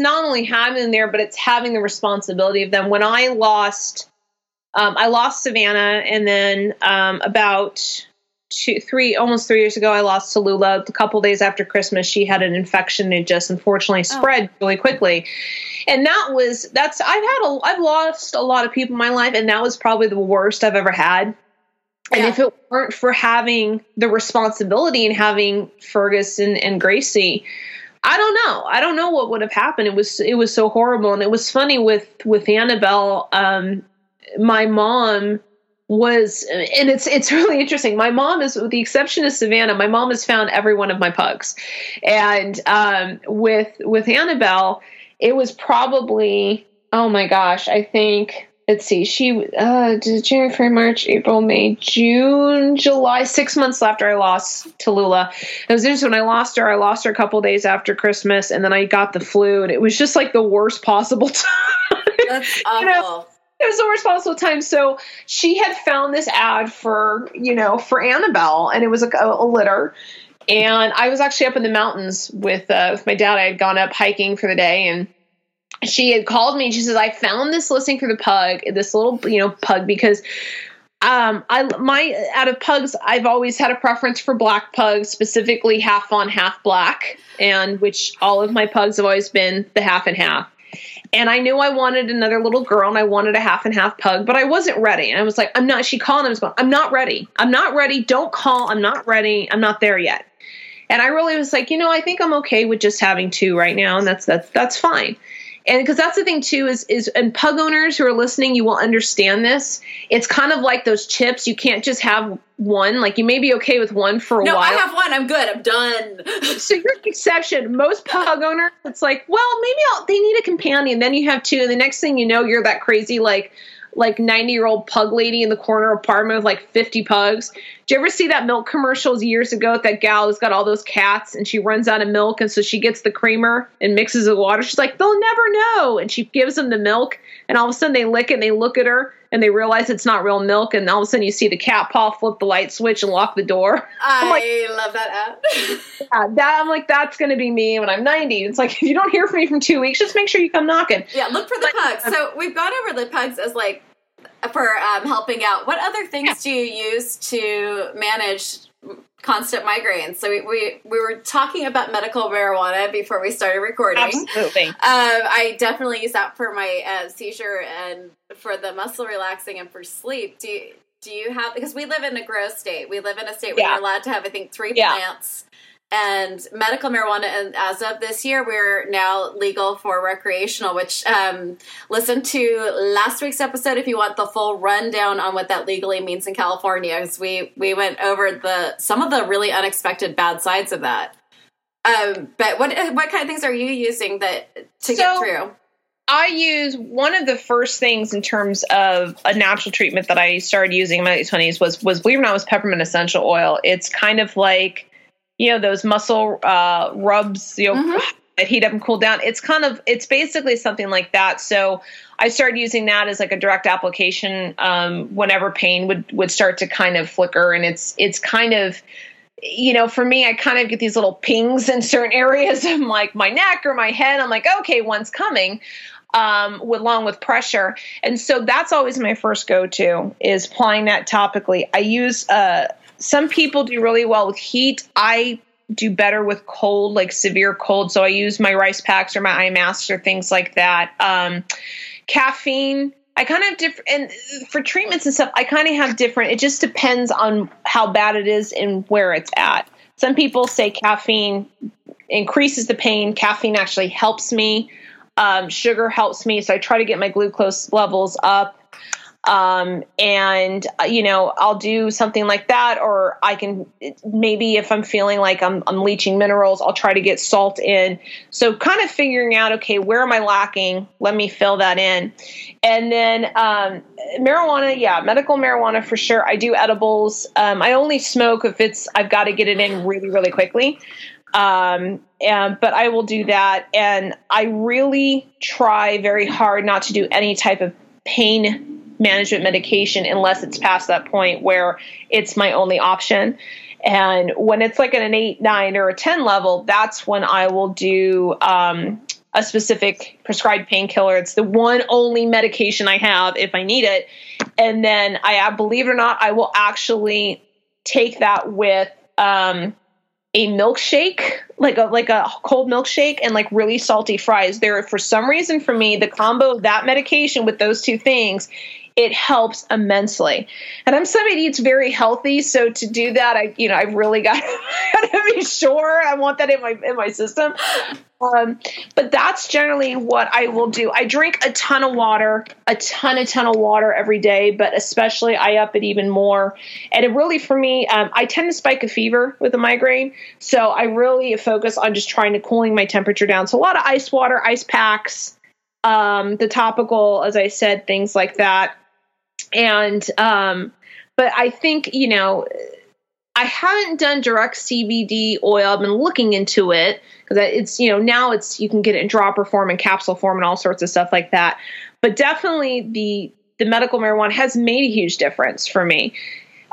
not only having them there, but it's having the responsibility of them. When I lost Savannah, and then about 3 years ago, I lost Tallulah. A couple days after Christmas, she had an infection and just unfortunately spread really quickly. And I've lost a lot of people in my life, and that was probably the worst I've ever had. And if it weren't for having the responsibility and having Fergus and Gracie, I don't know what would have happened. It was so horrible. And it was funny with Annabelle, my mom was, and it's really interesting. My mom is, with the exception of Savannah, my mom has found every one of my pugs. And with Annabelle, it was probably, oh my gosh, I think, let's see, she, January, February, March, April, May, June, July, 6 months after I lost Tallulah. It was interesting, when I lost her a couple days after Christmas, and then I got the flu, and it was just like the worst possible time. That's awful. It was the worst possible time. So she had found this ad for Annabelle, and it was a litter. And I was actually up in the mountains with my dad. I had gone up hiking for the day, and she had called me. She says, I found this listing for the pug, this little, pug, because out of pugs, I've always had a preference for black pugs, specifically half on half black, and which all of my pugs have always been the half and half. And I knew I wanted another little girl, and I wanted a half and half pug, but I wasn't ready. And I was like, she called, and I was going, I'm not ready. I'm not ready. Don't call. I'm not ready. I'm not there yet. And I really was like, I think I'm okay with just having 2 right now. And that's fine. And because that's the thing too, and pug owners who are listening, you will understand this. It's kind of like those chips. You can't just have one. Like, you may be okay with one for a while. No, I have one. I'm good. I'm done. So you're an exception. Most pug owners, it's like, well, maybe they need a companion. Then you have 2. And the next thing you know, you're that crazy, 90-year-old pug lady in the corner apartment with 50 pugs. Did you ever see that milk commercials years ago with that gal who's got all those cats, and she runs out of milk, and so she gets the creamer and mixes the water. She's like, they'll never know. And she gives them the milk, and all of a sudden they lick it, and they look at her, and they realize it's not real milk, and all of a sudden you see the cat paw flip the light switch and lock the door. I love that app. I'm like, that's going to be me when I'm 90. It's like, if you don't hear from me for 2 weeks, just make sure you come knocking. Yeah, look for the pugs. So we've gone over the pugs as for helping out. What other things do you use to manage constant migraines? So we were talking about medical marijuana before we started recording. Absolutely. I definitely use that for my seizure and for the muscle relaxing and for sleep. Do you have, because we live in a grow state. We live in a state where you're allowed to have, I think, 3 plants. And medical marijuana, and as of this year, we're now legal for recreational, which listen to last week's episode if you want the full rundown on what that legally means in California, because we went over some of the really unexpected bad sides of that. But what kind of things are you using that to get through? I use one of the first things in terms of a natural treatment that I started using in my late 20s was, believe it or not, was peppermint essential oil. It's kind of like, you know, those muscle rubs, you know, mm-hmm. that heat up and cool down. It's kind of, it's basically something like that. So I started using that as like a direct application whenever pain would start to kind of flicker. And it's kind of, you know, for me, I kind of get these little pings in certain areas of like my neck or my head. I'm like, okay, one's coming. Along with pressure. And so that's always my first go-to is applying that topically. I use, some people do really well with heat. I do better with cold, like severe cold. So I use my rice packs or my eye masks or things like that. Caffeine, I kind of and for treatments and stuff, I kind of have different, it just depends on how bad it is and where it's at. Some people say caffeine increases the pain. Caffeine actually helps me. Sugar helps me. So I try to get my glucose levels up. And you know, I'll do something like that, or I can, maybe if I'm feeling like I'm leaching minerals, I'll try to get salt in. So kind of figuring out, okay, where am I lacking? Let me fill that in. And then, marijuana, yeah, medical marijuana for sure. I do edibles. I only smoke if I've got to get it in really, really quickly. But I will do that. And I really try very hard not to do any type of pain management medication unless it's past that point where it's my only option. And when it's like at an 8, 9, or a 10 level, that's when I will do, a specific prescribed painkiller. It's the one only medication I have if I need it. And then I believe it or not, I will actually take that with, a milkshake, like a cold milkshake and like really salty fries. There, for some reason for me, the combo of that medication with those two things, it helps immensely. And I'm somebody that eats very healthy. So to do that, I've really got to be sure I want that in my system. But that's generally what I will do. I drink a ton of water, a ton of water every day, but especially I up it even more. And it really, for me, I tend to spike a fever with a migraine. So I really focus on just trying to cooling my temperature down. So a lot of ice water, ice packs, the topical, as I said, things like that. And, but I think, you know, I haven't done direct CBD oil. I've been looking into it because it's, you know, now you can get it in dropper form and capsule form and all sorts of stuff like that. But definitely the medical marijuana has made a huge difference for me.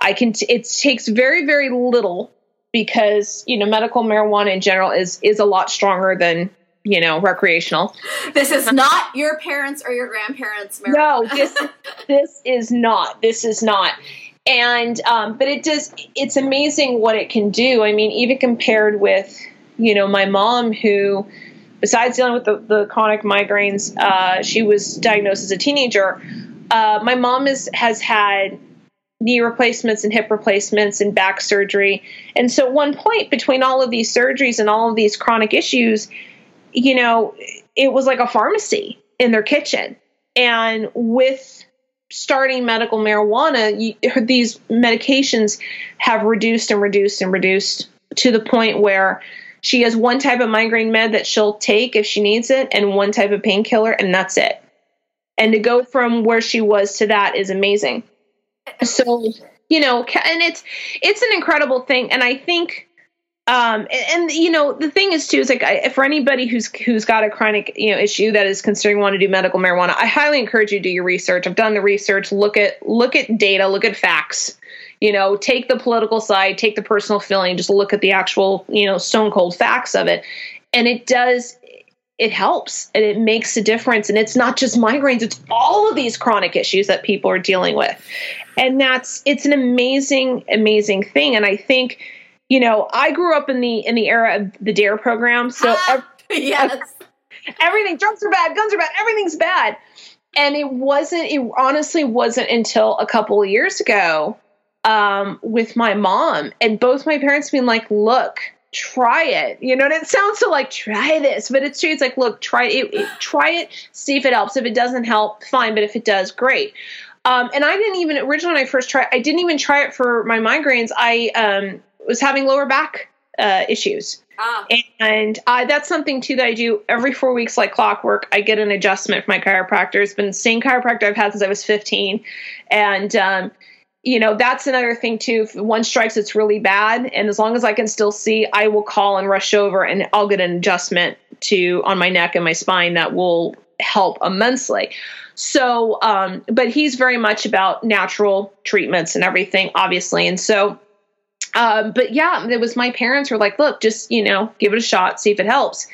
It takes very, very little because, you know, medical marijuana in general is a lot stronger than, you know, recreational. This is not your parents' or your grandparents' marijuana. No, this is not. And, but it's amazing what it can do. I mean, even compared with, you know, my mom, who besides dealing with the chronic migraines, she was diagnosed as a teenager. My mom has had knee replacements and hip replacements and back surgery. And so at one point between all of these surgeries and all of these chronic issues, you know, it was like a pharmacy in their kitchen. And with starting medical marijuana, these medications have reduced to the point where she has one type of migraine med that she'll take if she needs it and one type of painkiller, and that's it. And to go from where she was to that is amazing. So, you know, and it's an incredible thing. And I think, and you know, the thing is too, is like, for anybody who's got a chronic, you know, issue that is considering wanting to do medical marijuana, I highly encourage you to do your research. I've done the research. Look at data, look at facts, you know, take the political side, take the personal feeling, just look at the actual, you know, stone cold facts of it. And it helps and it makes a difference. And it's not just migraines. It's all of these chronic issues that people are dealing with. And it's an amazing, amazing thing. And I think, you know, I grew up in the era of the DARE program. So yes. Everything, drugs are bad, guns are bad, everything's bad. And it honestly wasn't until a couple of years ago, with my mom and both my parents being like, look, try it. You know, and it sounds so like, try this, but it's true. It's like, look, try it, see if it helps. If it doesn't help, fine. But if it does, great. And I didn't even, originally when I first tried, I didn't even try it for my migraines. I was having lower back issues. And that's something too that I do every 4 weeks, like clockwork. I get an adjustment from my chiropractor. It's been the same chiropractor I've had since I was 15. And, you know, that's another thing too. If one strikes, it's really bad. And as long as I can still see, I will call and rush over and I'll get an adjustment to on my neck and my spine that will help immensely. So, but he's very much about natural treatments and everything, obviously. And so, but yeah, it was my parents were like, look, just, you know, give it a shot, see if it helps.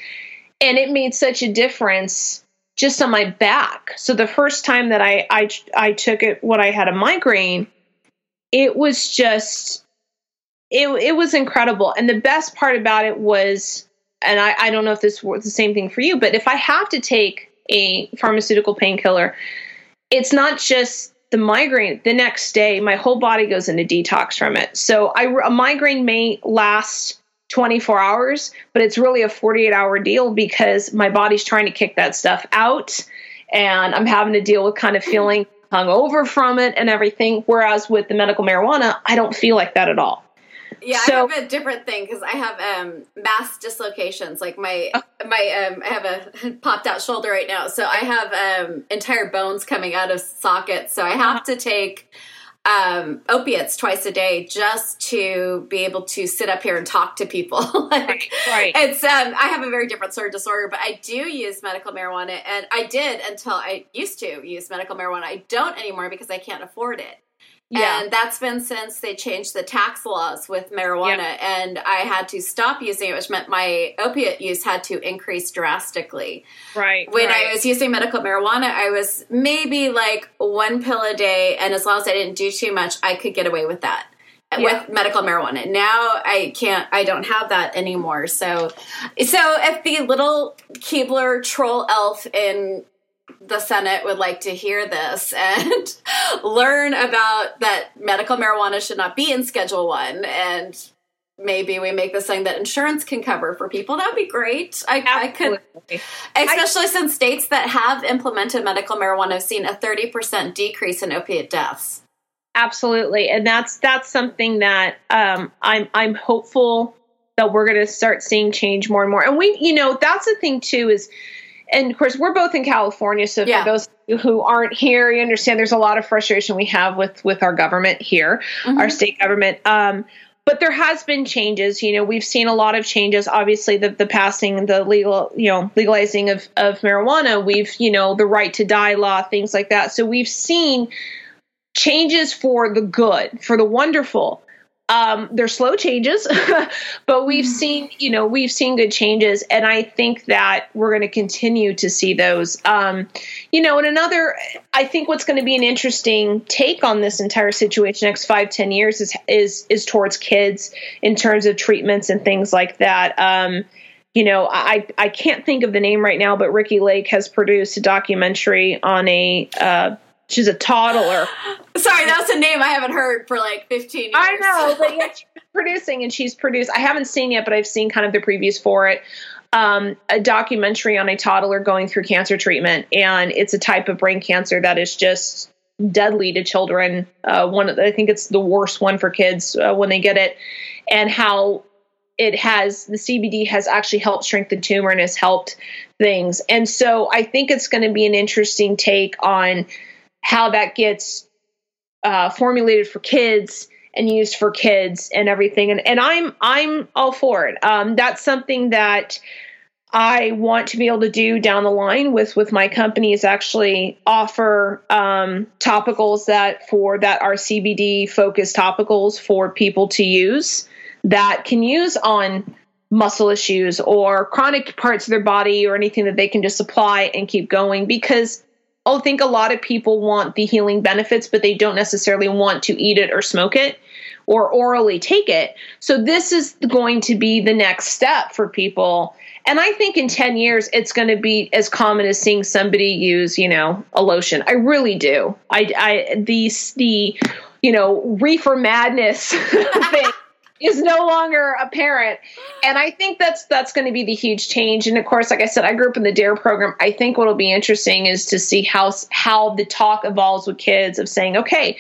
And it made such a difference just on my back. So the first time that I took it, when I had a migraine, it was just, it was incredible. And the best part about it was, and I don't know if this was the same thing for you, but if I have to take a pharmaceutical painkiller, it's not just the migraine. The next day, my whole body goes into detox from it. So a migraine may last 24 hours, but it's really a 48-hour deal because my body's trying to kick that stuff out, and I'm having to deal with kind of feeling hungover from it and everything. Whereas with the medical marijuana, I don't feel like that at all. Yeah, so, I have a different thing because I have mass dislocations. Like I have a popped out shoulder right now, so I have entire bones coming out of sockets. So I have to take opiates twice a day just to be able to sit up here and talk to people. Right. It's I have a very different sort of disorder, but I do use medical marijuana, and I did until I used to use medical marijuana. I don't anymore because I can't afford it. Yeah. And that's been since they changed the tax laws with marijuana, and I had to stop using it, which meant my opiate use had to increase drastically. Right. When I was using medical marijuana, I was maybe like one pill a day, and as long as I didn't do too much, I could get away with that with medical marijuana. Now I can't, I don't have that anymore. So if the little Keebler troll elf in the Senate would like to hear this and learn about that medical marijuana should not be in Schedule 1, and maybe we make this thing that insurance can cover for people, that would be great. I could, especially since states that have implemented medical marijuana have seen a 30% decrease in opiate deaths. Absolutely. And that's something that I'm hopeful that we're going to start seeing change more and more. And we, you know, that's the thing too is, and of course, we're both in California, so for those who aren't here, you understand there's a lot of frustration we have with our government here, our state government. But there has been changes. You know, we've seen a lot of changes. Obviously, the legalizing of marijuana. We've, you know, the right to die law, things like that. So we've seen changes for the good, for the wonderful. They're slow changes, but we've seen good changes. And I think that we're going to continue to see those, you know, and another, I think what's going to be an interesting take on this entire situation next 5-10 years is towards kids in terms of treatments and things like that. You know, I can't think of the name right now, but Ricky Lake has produced a documentary on she's a toddler. Sorry, that's a name I haven't heard for like 15 years. I know, but yet she's producing, and she's produced, I haven't seen yet, but I've seen kind of the previews for it, a documentary on a toddler going through cancer treatment. And it's a type of brain cancer that is just deadly to children. I think it's the worst one for kids when they get it, and how it has, the CBD has actually helped shrink the tumor and has helped things. And so I think it's going to be an interesting take on how that gets formulated for kids and used for kids and everything. And I'm all for it. That's something that I want to be able to do down the line with my company, is actually offer topicals that are CBD focused topicals for people to use that can use on muscle issues or chronic parts of their body or anything that they can just apply and keep going, because I think a lot of people want the healing benefits, but they don't necessarily want to eat it or smoke it or orally take it. So this is going to be the next step for people. And I think in 10 years, it's going to be as common as seeing somebody use, you know, a lotion. I really do. The you know, reefer madness thing is no longer apparent. And I think that's going to be the huge change. And of course, like I said, I grew up in the DARE program. I think what'll be interesting is to see how the talk evolves with kids of saying, okay,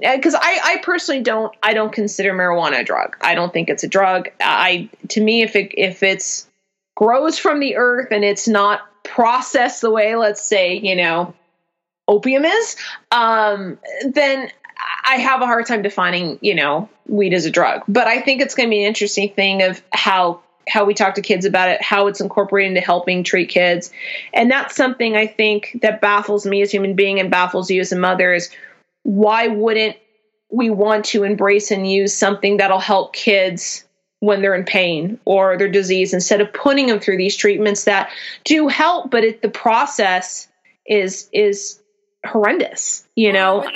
Because I personally don't consider marijuana a drug. I don't think it's a drug. To me, if it grows from the earth and it's not processed the way, let's say, opium is, then I have a hard time defining, weed as a drug. But I think it's going to be an interesting thing of how we talk to kids about it, how it's incorporated into helping treat kids. And that's something I think that baffles me as a human being and baffles you as a mother is why wouldn't we want to embrace and use something that'll help kids when they're in pain or their disease instead of putting them through these treatments that do help, but the process is horrendous, With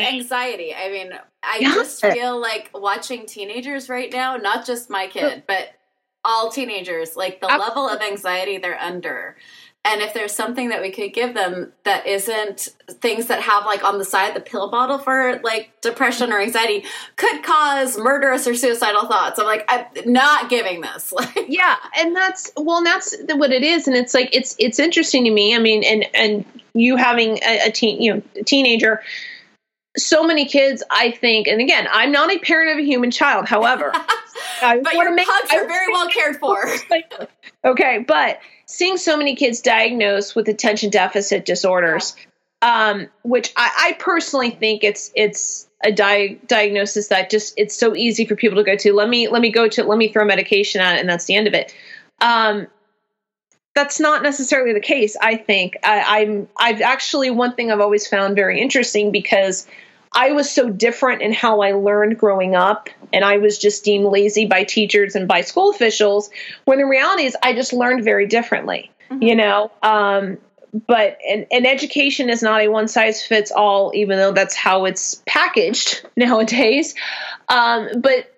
anxiety. I just feel like watching teenagers right now, not just my kid, but all teenagers, like the level of anxiety they're under. And if there's something that we could give them that isn't things that have like on the side, the pill bottle for like depression or anxiety could cause murderous or suicidal thoughts. I'm like, I'm not giving this. Yeah. And that's what it is. And it's like, it's interesting to me. I mean, and you having a teenager, so many kids, I think, and again, I'm not a parent of a human child. However, but your pups are very well cared for. Okay. But seeing so many kids diagnosed with attention deficit disorders, which I personally think it's a diagnosis that just, it's so easy for people to go to. Let me throw medication at it. And that's the end of it. That's not necessarily the case. I think I've actually, one thing I've always found very interesting because I was so different in how I learned growing up, and I was just deemed lazy by teachers and by school officials, when the reality is I just learned very differently, mm-hmm. But and education is not a one-size-fits-all, even though that's how it's packaged nowadays. But,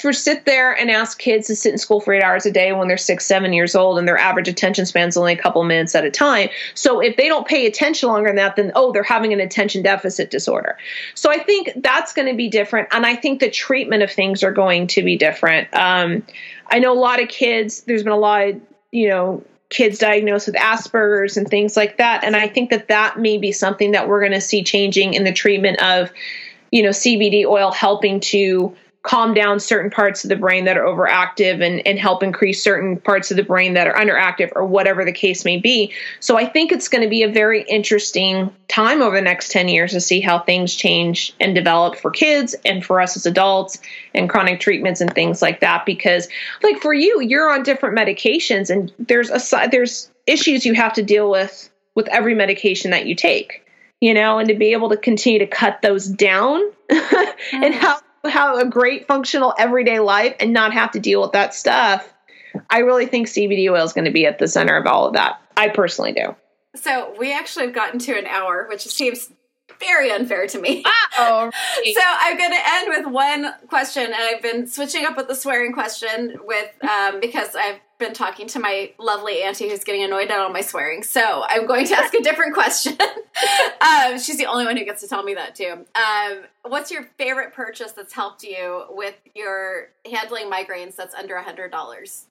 for sit there and ask kids to sit in school for 8 hours a day when they're 6, 7 years old and their average attention span's only a couple minutes at a time. So if they don't pay attention longer than that, then, they're having an attention deficit disorder. So I think that's going to be different. And I think the treatment of things are going to be different. I know a lot of kids, there's been a lot of, kids diagnosed with Asperger's and things like that. And I think that may be something that we're going to see changing in the treatment of, CBD oil helping to calm down certain parts of the brain that are overactive and help increase certain parts of the brain that are underactive or whatever the case may be. So I think it's going to be a very interesting time over the next 10 years to see how things change and develop for kids and for us as adults and chronic treatments and things like that. Because like for you, you're on different medications and there's issues you have to deal with every medication that you take, and to be able to continue to cut those down and how a great functional everyday life and not have to deal with that stuff. I really think CBD oil is going to be at the center of all of that. I personally do. So we actually have gotten to an hour, which seems very unfair to me. Uh-oh. So I'm going to end with one question, and I've been switching up with the swearing question because I've been talking to my lovely auntie who's getting annoyed at all my swearing. So I'm going to ask a different question. She's the only one who gets to tell me that too. What's your favorite purchase that's helped you with your handling migraines that's under $100?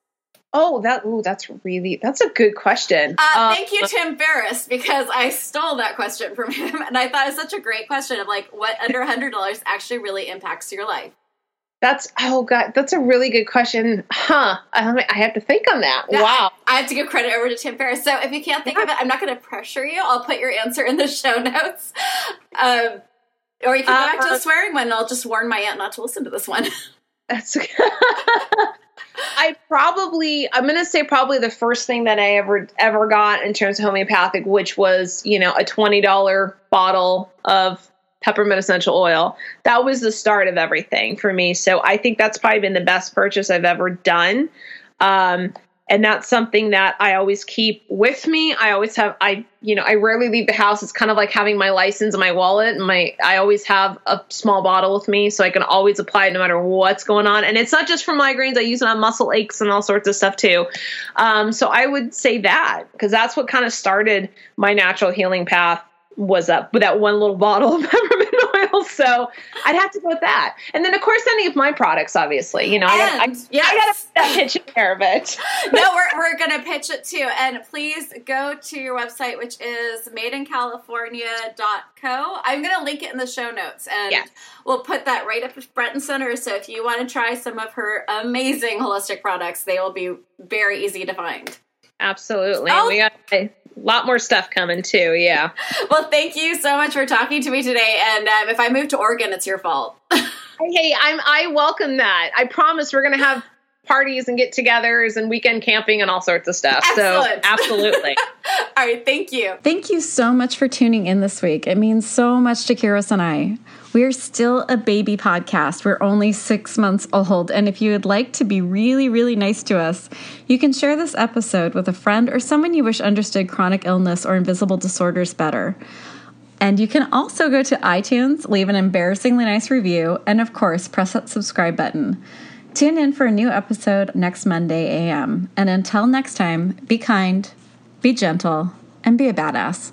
Oh, that's a good question. Thank you, Tim Ferriss, because I stole that question from him. And I thought it was such a great question of like what under $100 actually really impacts your life. That's a really good question. Huh. I have to think on that. Yeah, wow. I have to give credit over to Tim Ferriss. So if you can't think of it, I'm not going to pressure you. I'll put your answer in the show notes. Or you can go back to the swearing one and I'll just warn my aunt not to listen to this one. That's okay. I'm going to say probably the first thing that I ever got in terms of homeopathic, which was, a $20 bottle of peppermint essential oil. That was the start of everything for me. So I think that's probably been the best purchase I've ever done. And that's something that I always keep with me. I always have, I rarely leave the house. It's kind of like having my license in my wallet and I always have a small bottle with me so I can always apply it no matter what's going on. And it's not just for migraines. I use it on muscle aches and all sorts of stuff too. So I would say that because that's what kind of started my natural healing path was that one little bottle of peppermint oil. sales. So I'd have to go with that. And then, of course, any of my products, obviously. You know, I gotta pitch it there, but no, we're gonna pitch it too. And please go to your website, which is madeincalifornia.co. I'm gonna link it in the show notes, and we'll put that right up at Brenton Center. So if you want to try some of her amazing holistic products, they will be very easy to find. Absolutely. Oh. We got a lot more stuff coming too. Yeah. Well, thank you so much for talking to me today. And if I move to Oregon, it's your fault. Hey, I welcome that. I promise we're going to have parties and get-togethers and weekend camping and all sorts of stuff. Excellent. So absolutely. All right. Thank you. Thank you so much for tuning in this week. It means so much to Keros and I. We're still a baby podcast. We're only 6 months old. And if you would like to be really, really nice to us, you can share this episode with a friend or someone you wish understood chronic illness or invisible disorders better. And you can also go to iTunes, leave an embarrassingly nice review, and of course, press that subscribe button. Tune in for a new episode next Monday a.m. And until next time, be kind, be gentle, and be a badass.